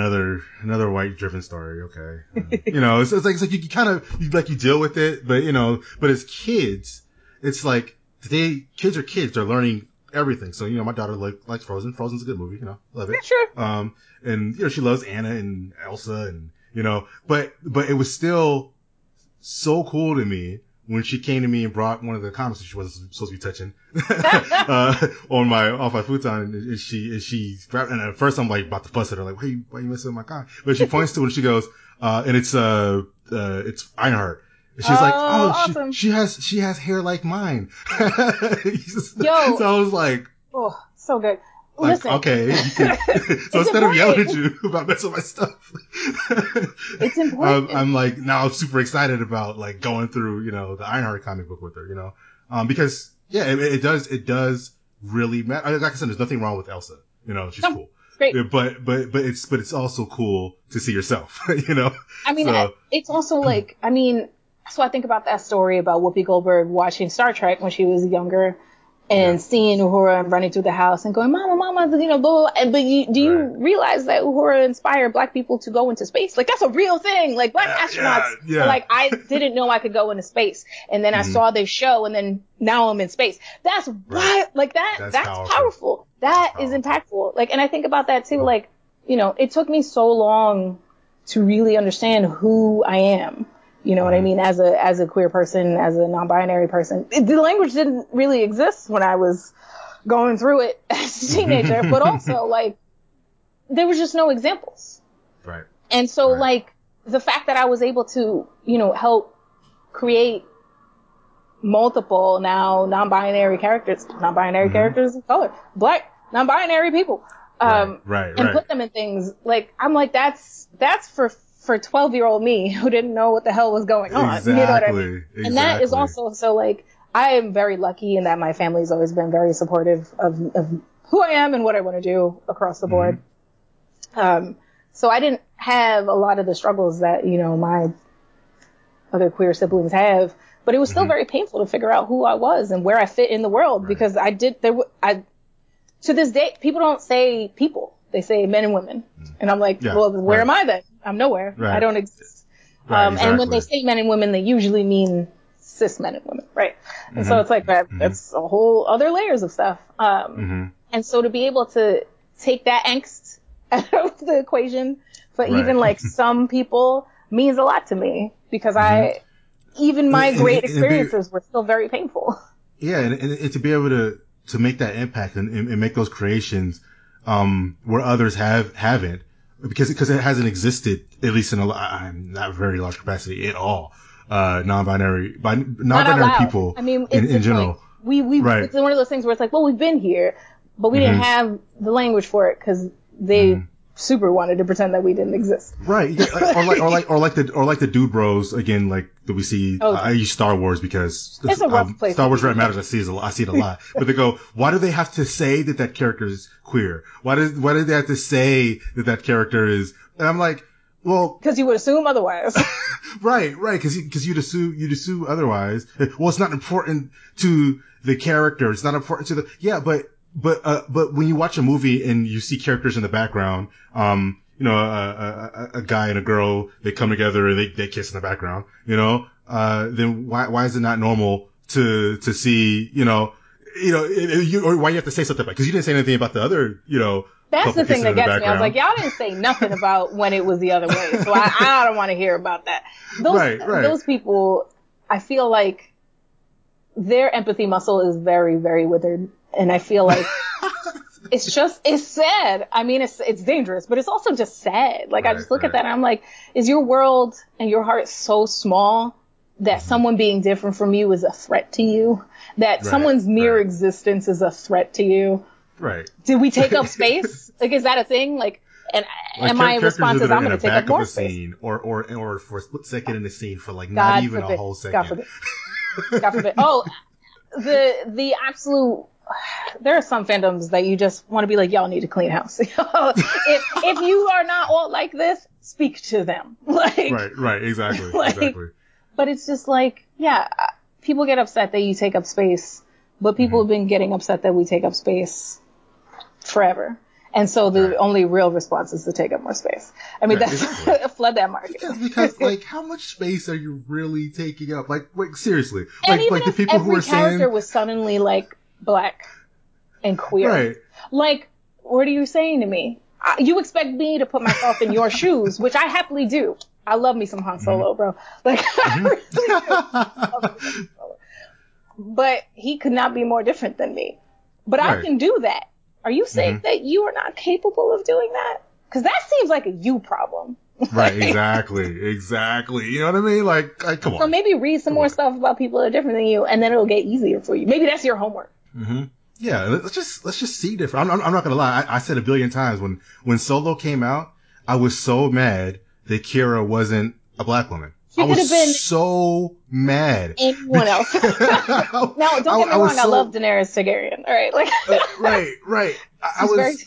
another white driven story. Okay. It's like you kind of you deal with it, but as kids, it's like kids are kids. They're learning everything. So, my daughter likes Frozen. Frozen's a good movie, love it. Yeah, sure. And she loves Anna and Elsa and, but it was still so cool to me when she came to me and brought one of the comics that she wasn't supposed to be touching, off my futon. And she grabbed, and at first I'm about to fuss at her, hey, why are you messing with my comic? But she points to it and she goes, and it's Ironheart. She's awesome. she has hair like mine. So I was so good. Listen. Okay. So instead of yelling at you about messing with my stuff, it's important. I'm now I'm super excited about going through, the Ironheart comic book with her, because it does really matter. Like I said, there's nothing wrong with Elsa. She's cool. Great. But it's also cool to see yourself, I mean, so, it's also so I think about that story about Whoopi Goldberg watching Star Trek when she was younger and seeing Uhura running through the house and going, Mama, blah, blah. But do you realize that Uhura inspired black people to go into space? That's a real thing. Black astronauts. Yeah. I didn't know I could go into space. And then I saw this show and then now I'm in space. That's what, that's powerful. That is impactful. And I think about that too. It took me so long to really understand who I am. You know what I mean? As a queer person, as a non-binary person, the language didn't really exist when I was going through it as a teenager, but also there was just no examples. Right. And so the fact that I was able to, help create multiple now non-binary characters of color, black non-binary people, and put them in things I'm that's for 12-year-old me who didn't know what the hell was going on. Exactly. You know what I mean? Exactly. And that is also, so I am very lucky in that my family's always been very supportive of who I am and what I want to do across the board. So I didn't have a lot of the struggles that, my other queer siblings have, but it was still very painful to figure out who I was and where I fit in the world because to this day, people don't say people. They say men and women. And I'm where am I then? I'm nowhere. Right. I don't exist. Right, exactly. And when they say men and women, they usually mean cis men and women, right? And so it's that's a whole other layers of stuff. And so to be able to take that angst out of the equation for even some people means a lot to me because my experiences were still very painful. Yeah, and to be able to make that impact and make those creations where others haven't, because it hasn't existed, at least in not very large capacity at all, non-binary people. I mean, in general, it's one of those things where it's we've been here, but we didn't have the language for it because they super wanted to pretend that we didn't exist. Right. Yeah, or like the dude bros again, that we see. I use Star Wars because it's a rough place. Star Wars Red Matters. I see it a lot. But they go, why do they have to say that character is queer? Why did they have to say that character is? And I'm well, because you would assume otherwise. right. Because you'd assume otherwise. Well, it's not important to the character. It's not important to the But when you watch a movie and you see characters in the background, a guy and a girl, they come together and they kiss in the background, then why is it not normal to see, or why you have to say something about it? Because you didn't say anything about the other, That's the thing that gets me. I was y'all didn't say nothing about when it was the other way, so I don't want to hear about that. Those people, I feel their empathy muscle is very, very withered. And I feel it's sad. I mean, it's dangerous, but it's also just sad. I just look at that and I'm is your world and your heart so small that someone being different from you is a threat to you? That someone's mere existence is a threat to you? Right. Did we take up space? Is that a thing? And my response is, I'm going to take up more space. Or for a split second in the scene for like not even a whole second. God forbid. God forbid. Oh, the absolute. There are some fandoms that you just want to be like, y'all need to clean house. if you are not all like this, speak to them. Like, right, exactly, like, exactly. But it's just like, yeah, people get upset that you take up space, but people have been getting upset that we take up space forever. And so the only real response is to take up more space. I mean, that's flood that market. Because like, how much space are you really taking up? Like seriously. And like the people who are saying every character was suddenly like Black and queer. Right. Like, what are you saying to me? You expect me to put myself in your shoes, which I happily do. I love me some Han Solo, bro. Like, I really love Han Solo. But he could not be more different than me. But I can do that. Are you saying that you are not capable of doing that? Because that seems like a you problem. Right, exactly. You know what I mean? Like come on. So maybe read some more stuff about people that are different than you, and then it'll get easier for you. Maybe that's your homework. Mm-hmm. Yeah, let's just see different. I'm not gonna lie. I said a billion times when Solo came out, I was so mad that Kira wasn't a Black woman. I was so mad. Anyone else? No, don't get me wrong. I love Daenerys Targaryen. All right, like right. I was.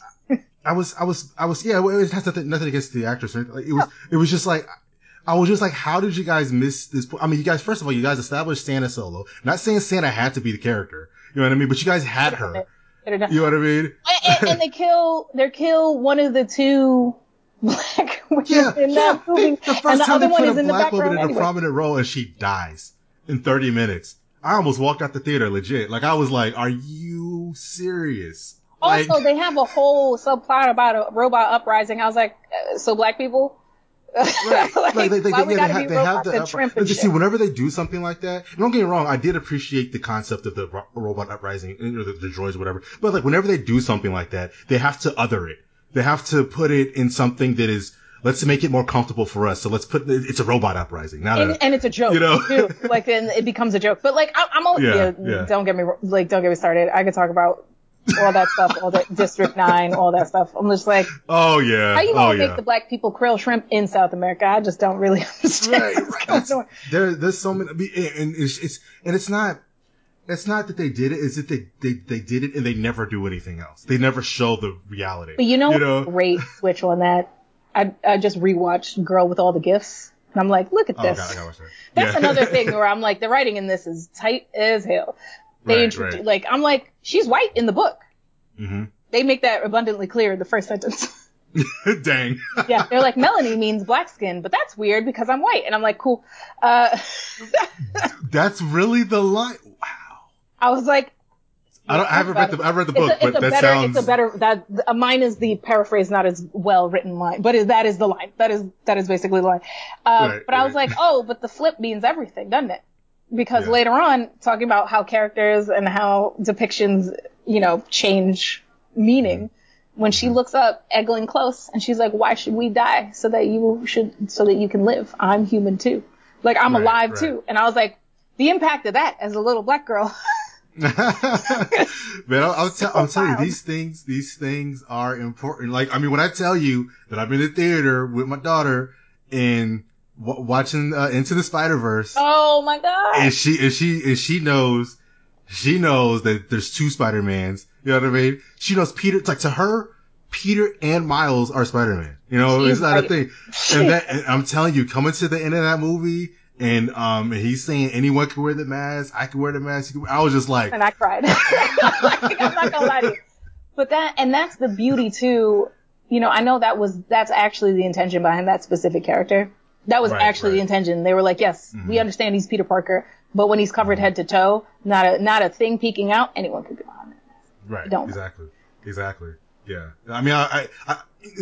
Yeah, it has nothing against the actress. Like, it was just like I was just like, how did you guys miss this point? I mean, you guys. First of all, you guys established Sansa Solo. Not saying Sansa had to be the character. You know what I mean? But you guys had her. You know what I mean? And they kill one of the two Black women in that movie. The first and the time other they put one a Black woman in a prominent role and she dies in 30 minutes. I almost walked out the theater legit. Like, I was like, are you serious? Like, also, they have a whole subplot about a robot uprising. I was like, so Black people? Right. Like they have the trimp and shit. See, whenever they do something like that, don't get me wrong, I did appreciate the concept of the robot uprising, or the droids, or whatever. But like, whenever they do something like that, they have to other it. They have to put it in something that is, let's make it more comfortable for us. So let's put it's a robot uprising, and it's a joke, you know, too. Like, then it becomes a joke. But like, I'm all don't get me started. I could talk about all that stuff, all that District 9, all that stuff. I'm just like, oh yeah, how you gonna make the Black people krill shrimp in South America? I just don't really understand. Right. There's so many, and it's not that they did it. It's that they did it and they never do anything else. They never show the reality. But you know? Great switch on that. I just rewatched Girl with All the Gifts. And I'm like, look at this. God, I gotta watch that. That's another thing where I'm like, the writing in this is tight as hell. They introduce like, I'm like, she's white in the book. Mm-hmm. They make that abundantly clear in the first sentence. Dang. Yeah, they're like, Melanie means Black skin, but that's weird because I'm white. And I'm like, cool. That's really the line. Wow. I was like, I haven't read the book, but mine is the paraphrase, not as well written line, but that is the line. That is basically the line. I was like, oh, but the flip means everything, doesn't it? Because later on, talking about how characters and how depictions, you know, change meaning. When she looks up Eglin Close and she's like, why should we die so that you can live? I'm human too. Like, I'm alive too. And I was like, the impact of that as a little Black girl. Man, I'll tell you, these things are important. Like, I mean, when I tell you that I've been in the theater with my daughter and watching Into the Spider-Verse. Oh my God! And she knows that there's two Spider-Mans. You know what I mean? She knows Peter. It's like, to her, Peter and Miles are Spider-Man. You know, it's not a thing. And I'm telling you, coming to the end of that movie, and he's saying anyone can wear the mask. I can wear the mask. I was just like, and I cried. Like, I'm not gonna lie to you. But that's the beauty too. You know, I know that's actually the intention behind that specific character. That was actually the intention. They were like, yes, we understand he's Peter Parker, but when he's covered head to toe, not a thing peeking out, anyone could be on it. Right. Exactly. Yeah. I mean,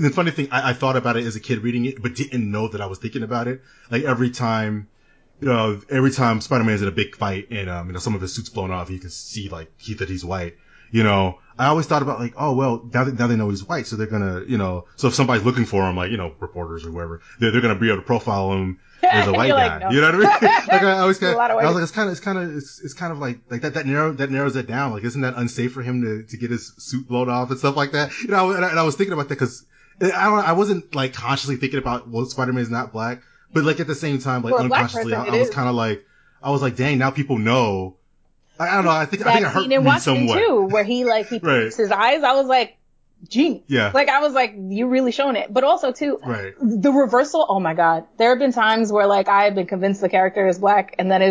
the funny thing, I thought about it as a kid reading it, but didn't know that I was thinking about it. Like, every time Spider-Man's in a big fight and, you know, some of his suit's blown off, you can see, like, that he's white. You know, I always thought about, like, oh, well, now they know he's white, so they're gonna, you know, so if somebody's looking for him, like, you know, reporters or whoever, they're gonna be able to profile him as a white guy. Like, no. You know what I mean? Like, I always kind of, I was like, it's kind of like that narrows it down. Like, isn't that unsafe for him to get his suit blown off and stuff like that? You know, and I was thinking about that because I wasn't like consciously thinking about, well, Spider-Man is not black, but like at the same time, like unconsciously, I was kind of like, dang, now people know. I don't know. I think it hurt me somewhat. Too, where he right. peeks his eyes. I was like, genius. Yeah. Like, I was like, you're really showing it. But also, too, right. the reversal, oh, my God. There have been times where, like, I have been convinced the character is black, and then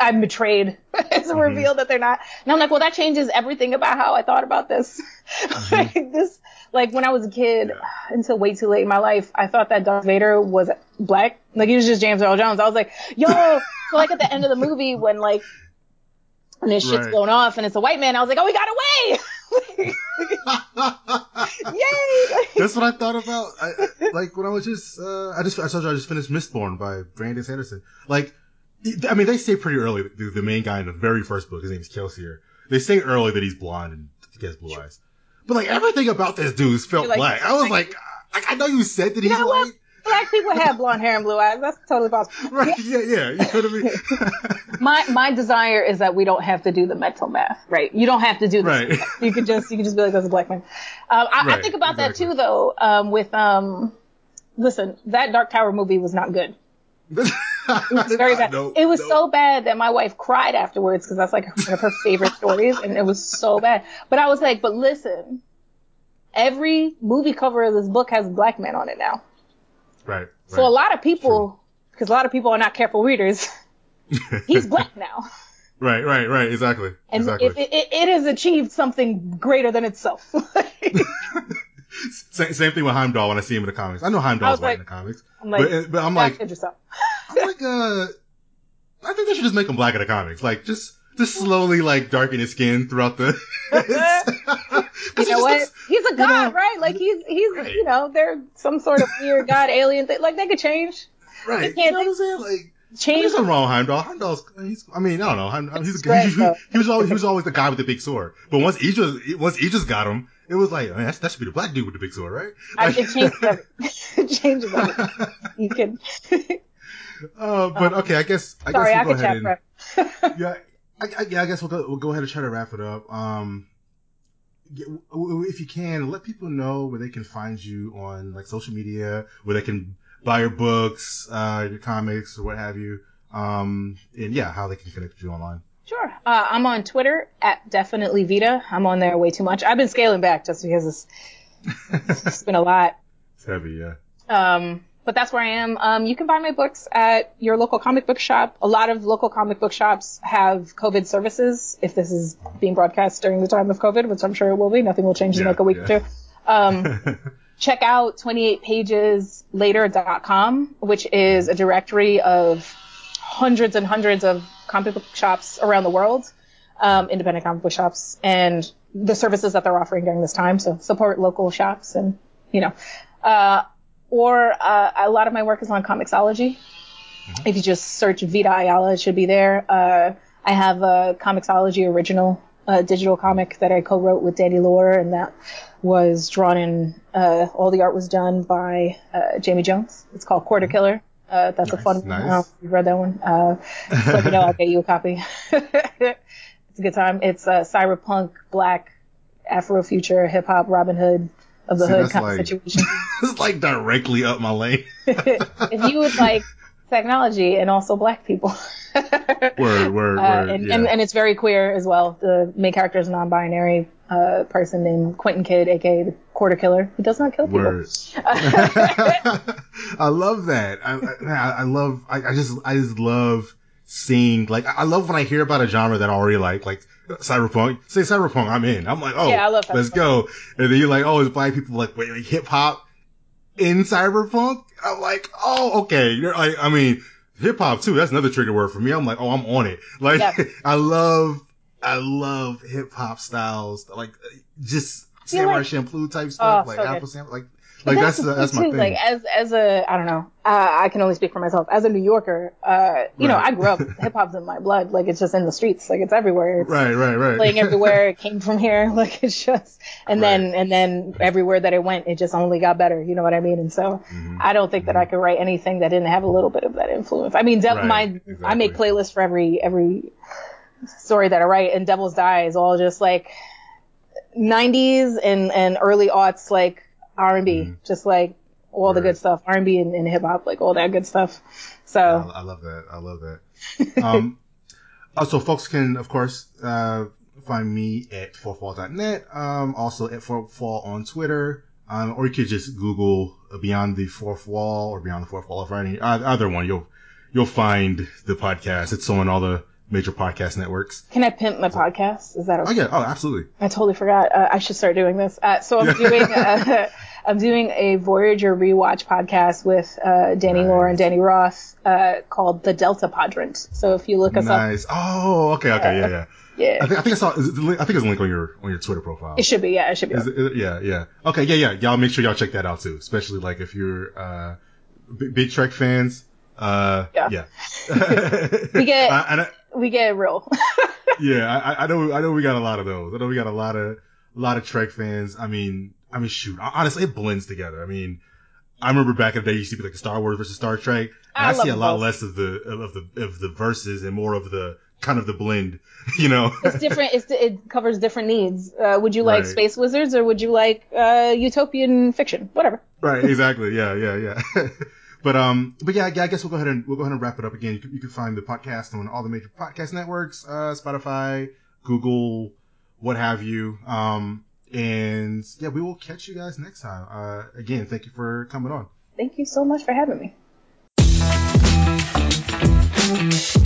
I'm betrayed. It's mm-hmm. revealed that they're not. And I'm like, well, that changes everything about how I thought about this. Mm-hmm. Like, when I was a kid, yeah. until way too late in my life, I thought that Darth Vader was black. Like, he was just James Earl Jones. I was like, yo. So, like, at the end of the movie, when, like, and his shit's right. blown off, and it's a white man, I was like, oh, he got away! Yay! That's what I thought about. Like when I was I told you I just finished Mistborn by Brandon Sanderson. Like, I mean, they say pretty early, the main guy in the very first book, his name is Kelsier. They say early that he's blonde and he has blue eyes. But like everything about this dude felt like, black. I was like, I know you said that he's white. What? Black people have blonde hair and blue eyes. That's totally possible. Right? Yeah. You know what I mean? My desire is that we don't have to do the mental math, right? You don't have to do this. Right. You could just be like, that's a black man. I think about that too, though. Listen, that Dark Tower movie was not good. It was very bad. It was so bad that my wife cried afterwards because that's like one of her favorite stories, and it was so bad. But I was like, but listen, every movie cover of this book has black men on it now. Right. So a lot of people, because a lot of people are not careful readers, he's black now. Right. Exactly. And it has achieved something greater than itself. Same thing with Heimdall when I see him in the comics. I know Heimdall's white in the comics. I'm like, but I'm like, I think they should just make him black in the comics. Like, just slowly, like, darken his skin throughout the... You know what? He's a god, right? Like, he's you know, they're some sort of weird god alien thing. Like, they could change. Right. You know what I'm saying? Like, there's nothing wrong with Heimdall. He was always the guy with the big sword. But once Aegis got him, it was like, man, that should be the black dude with the big sword, right? Like, it changed everything. You can... but, okay, I guess we'll go ahead and... I guess we'll go ahead and try to wrap it up. If you can, let people know where they can find you on like social media, where they can buy your books, your comics, or what have you. And yeah, how they can connect with you online. Sure. I'm on Twitter @DefinitelyVita. I'm on there way too much. I've been scaling back just because it's been a lot. It's heavy, yeah. But that's where I am. You can buy my books at your local comic book shop. A lot of local comic book shops have COVID services, if this is being broadcast during the time of COVID, which I'm sure it will be. Nothing will change in like a week or two. Check out 28pageslater.com, which is a directory of hundreds and hundreds of comic book shops around the world, independent comic book shops, and the services that they're offering during this time. So support local shops and, you know... Or a lot of my work is on Comixology. Mm-hmm. If you just search Vita Ayala, it should be there. I have a Comixology original digital comic that I co-wrote with Danny Lore, and that was drawn in. All the art was done by Jamie Jones. It's called Quarter Killer. That's a fun one. I don't know if you've read that one. Let me know. I'll get you a copy. It's a good time. It's cyberpunk, black, Afrofuture, hip hop, Robin Hood. Of the hood kind of situation. It's like directly up my lane. If you would like technology and also black people. Word. And it's very queer as well. The main character is a non-binary person named Quentin Kidd, aka the Quarter Killer, who does not kill people. I love that. I just love seeing, like, I love when I hear about a genre that I already like cyberpunk. Say cyberpunk, I'm in. I'm like, oh, yeah, I love let's go. And then you're like, oh, it's black people, like, wait, like hip hop in cyberpunk? I'm like, oh, okay. You're like, I mean, hip hop too. That's another trigger word for me. I'm like, oh, I'm on it. Like, yeah. I love hip hop styles, like just Samurai Champloo type stuff, oh, like so Apple Samurai, like that's my thing. Like as a I don't know, I can only speak for myself. As a New Yorker, you know, I grew up. Hip hop's in my blood. Like it's just in the streets. Like it's everywhere. It's right. Playing everywhere. It came from here. Like it's just and then everywhere that it went, it just only got better. You know what I mean? And so I don't think that I could write anything that didn't have a little bit of that influence. I mean, I make playlists for every story that I write, and Devil's Die is all just like 90s and early aughts, like. R&B, just like all the good stuff, R&B and hip hop, like all that good stuff. So I love that. I love that. Also, folks can, of course, find me at fourthwall.net. Also at fourthwall on Twitter. Or you could just Google Beyond the Fourth Wall or Beyond the Fourth Wall of Writing. Either one, you'll find the podcast. It's on all the major podcast networks. Can I pimp my podcast? Is that okay? Oh, yeah. Oh, absolutely. I totally forgot. I should start doing this. So I'm doing I'm doing a Voyager rewatch podcast with Danny Lore and Danny Ross called The Delta Quadrant. So if you look us up. Oh, okay, yeah. I think I saw. I think it's a link on your Twitter profile. It should be. Yeah, it should be. Yeah. Okay. Yeah. Y'all make sure y'all check that out too. Especially like if you're big Trek fans. Yeah. We get real. Yeah, I know we got a lot of those. I know we got a lot of Trek fans. I mean, shoot. Honestly, it blends together. I mean, I remember back in the day, you used to be like Star Wars versus Star Trek. And I see a lot less of the verses and more of the kind of the blend. You know, it's different. It covers different needs. Would you like space wizards or would you like utopian fiction? Whatever. Right. Exactly. Yeah. But yeah, I guess we'll go ahead and wrap it up again. You can find the podcast on all the major podcast networks, Spotify, Google, what have you. And yeah, we will catch you guys next time. Again, thank you for coming on. Thank you so much for having me.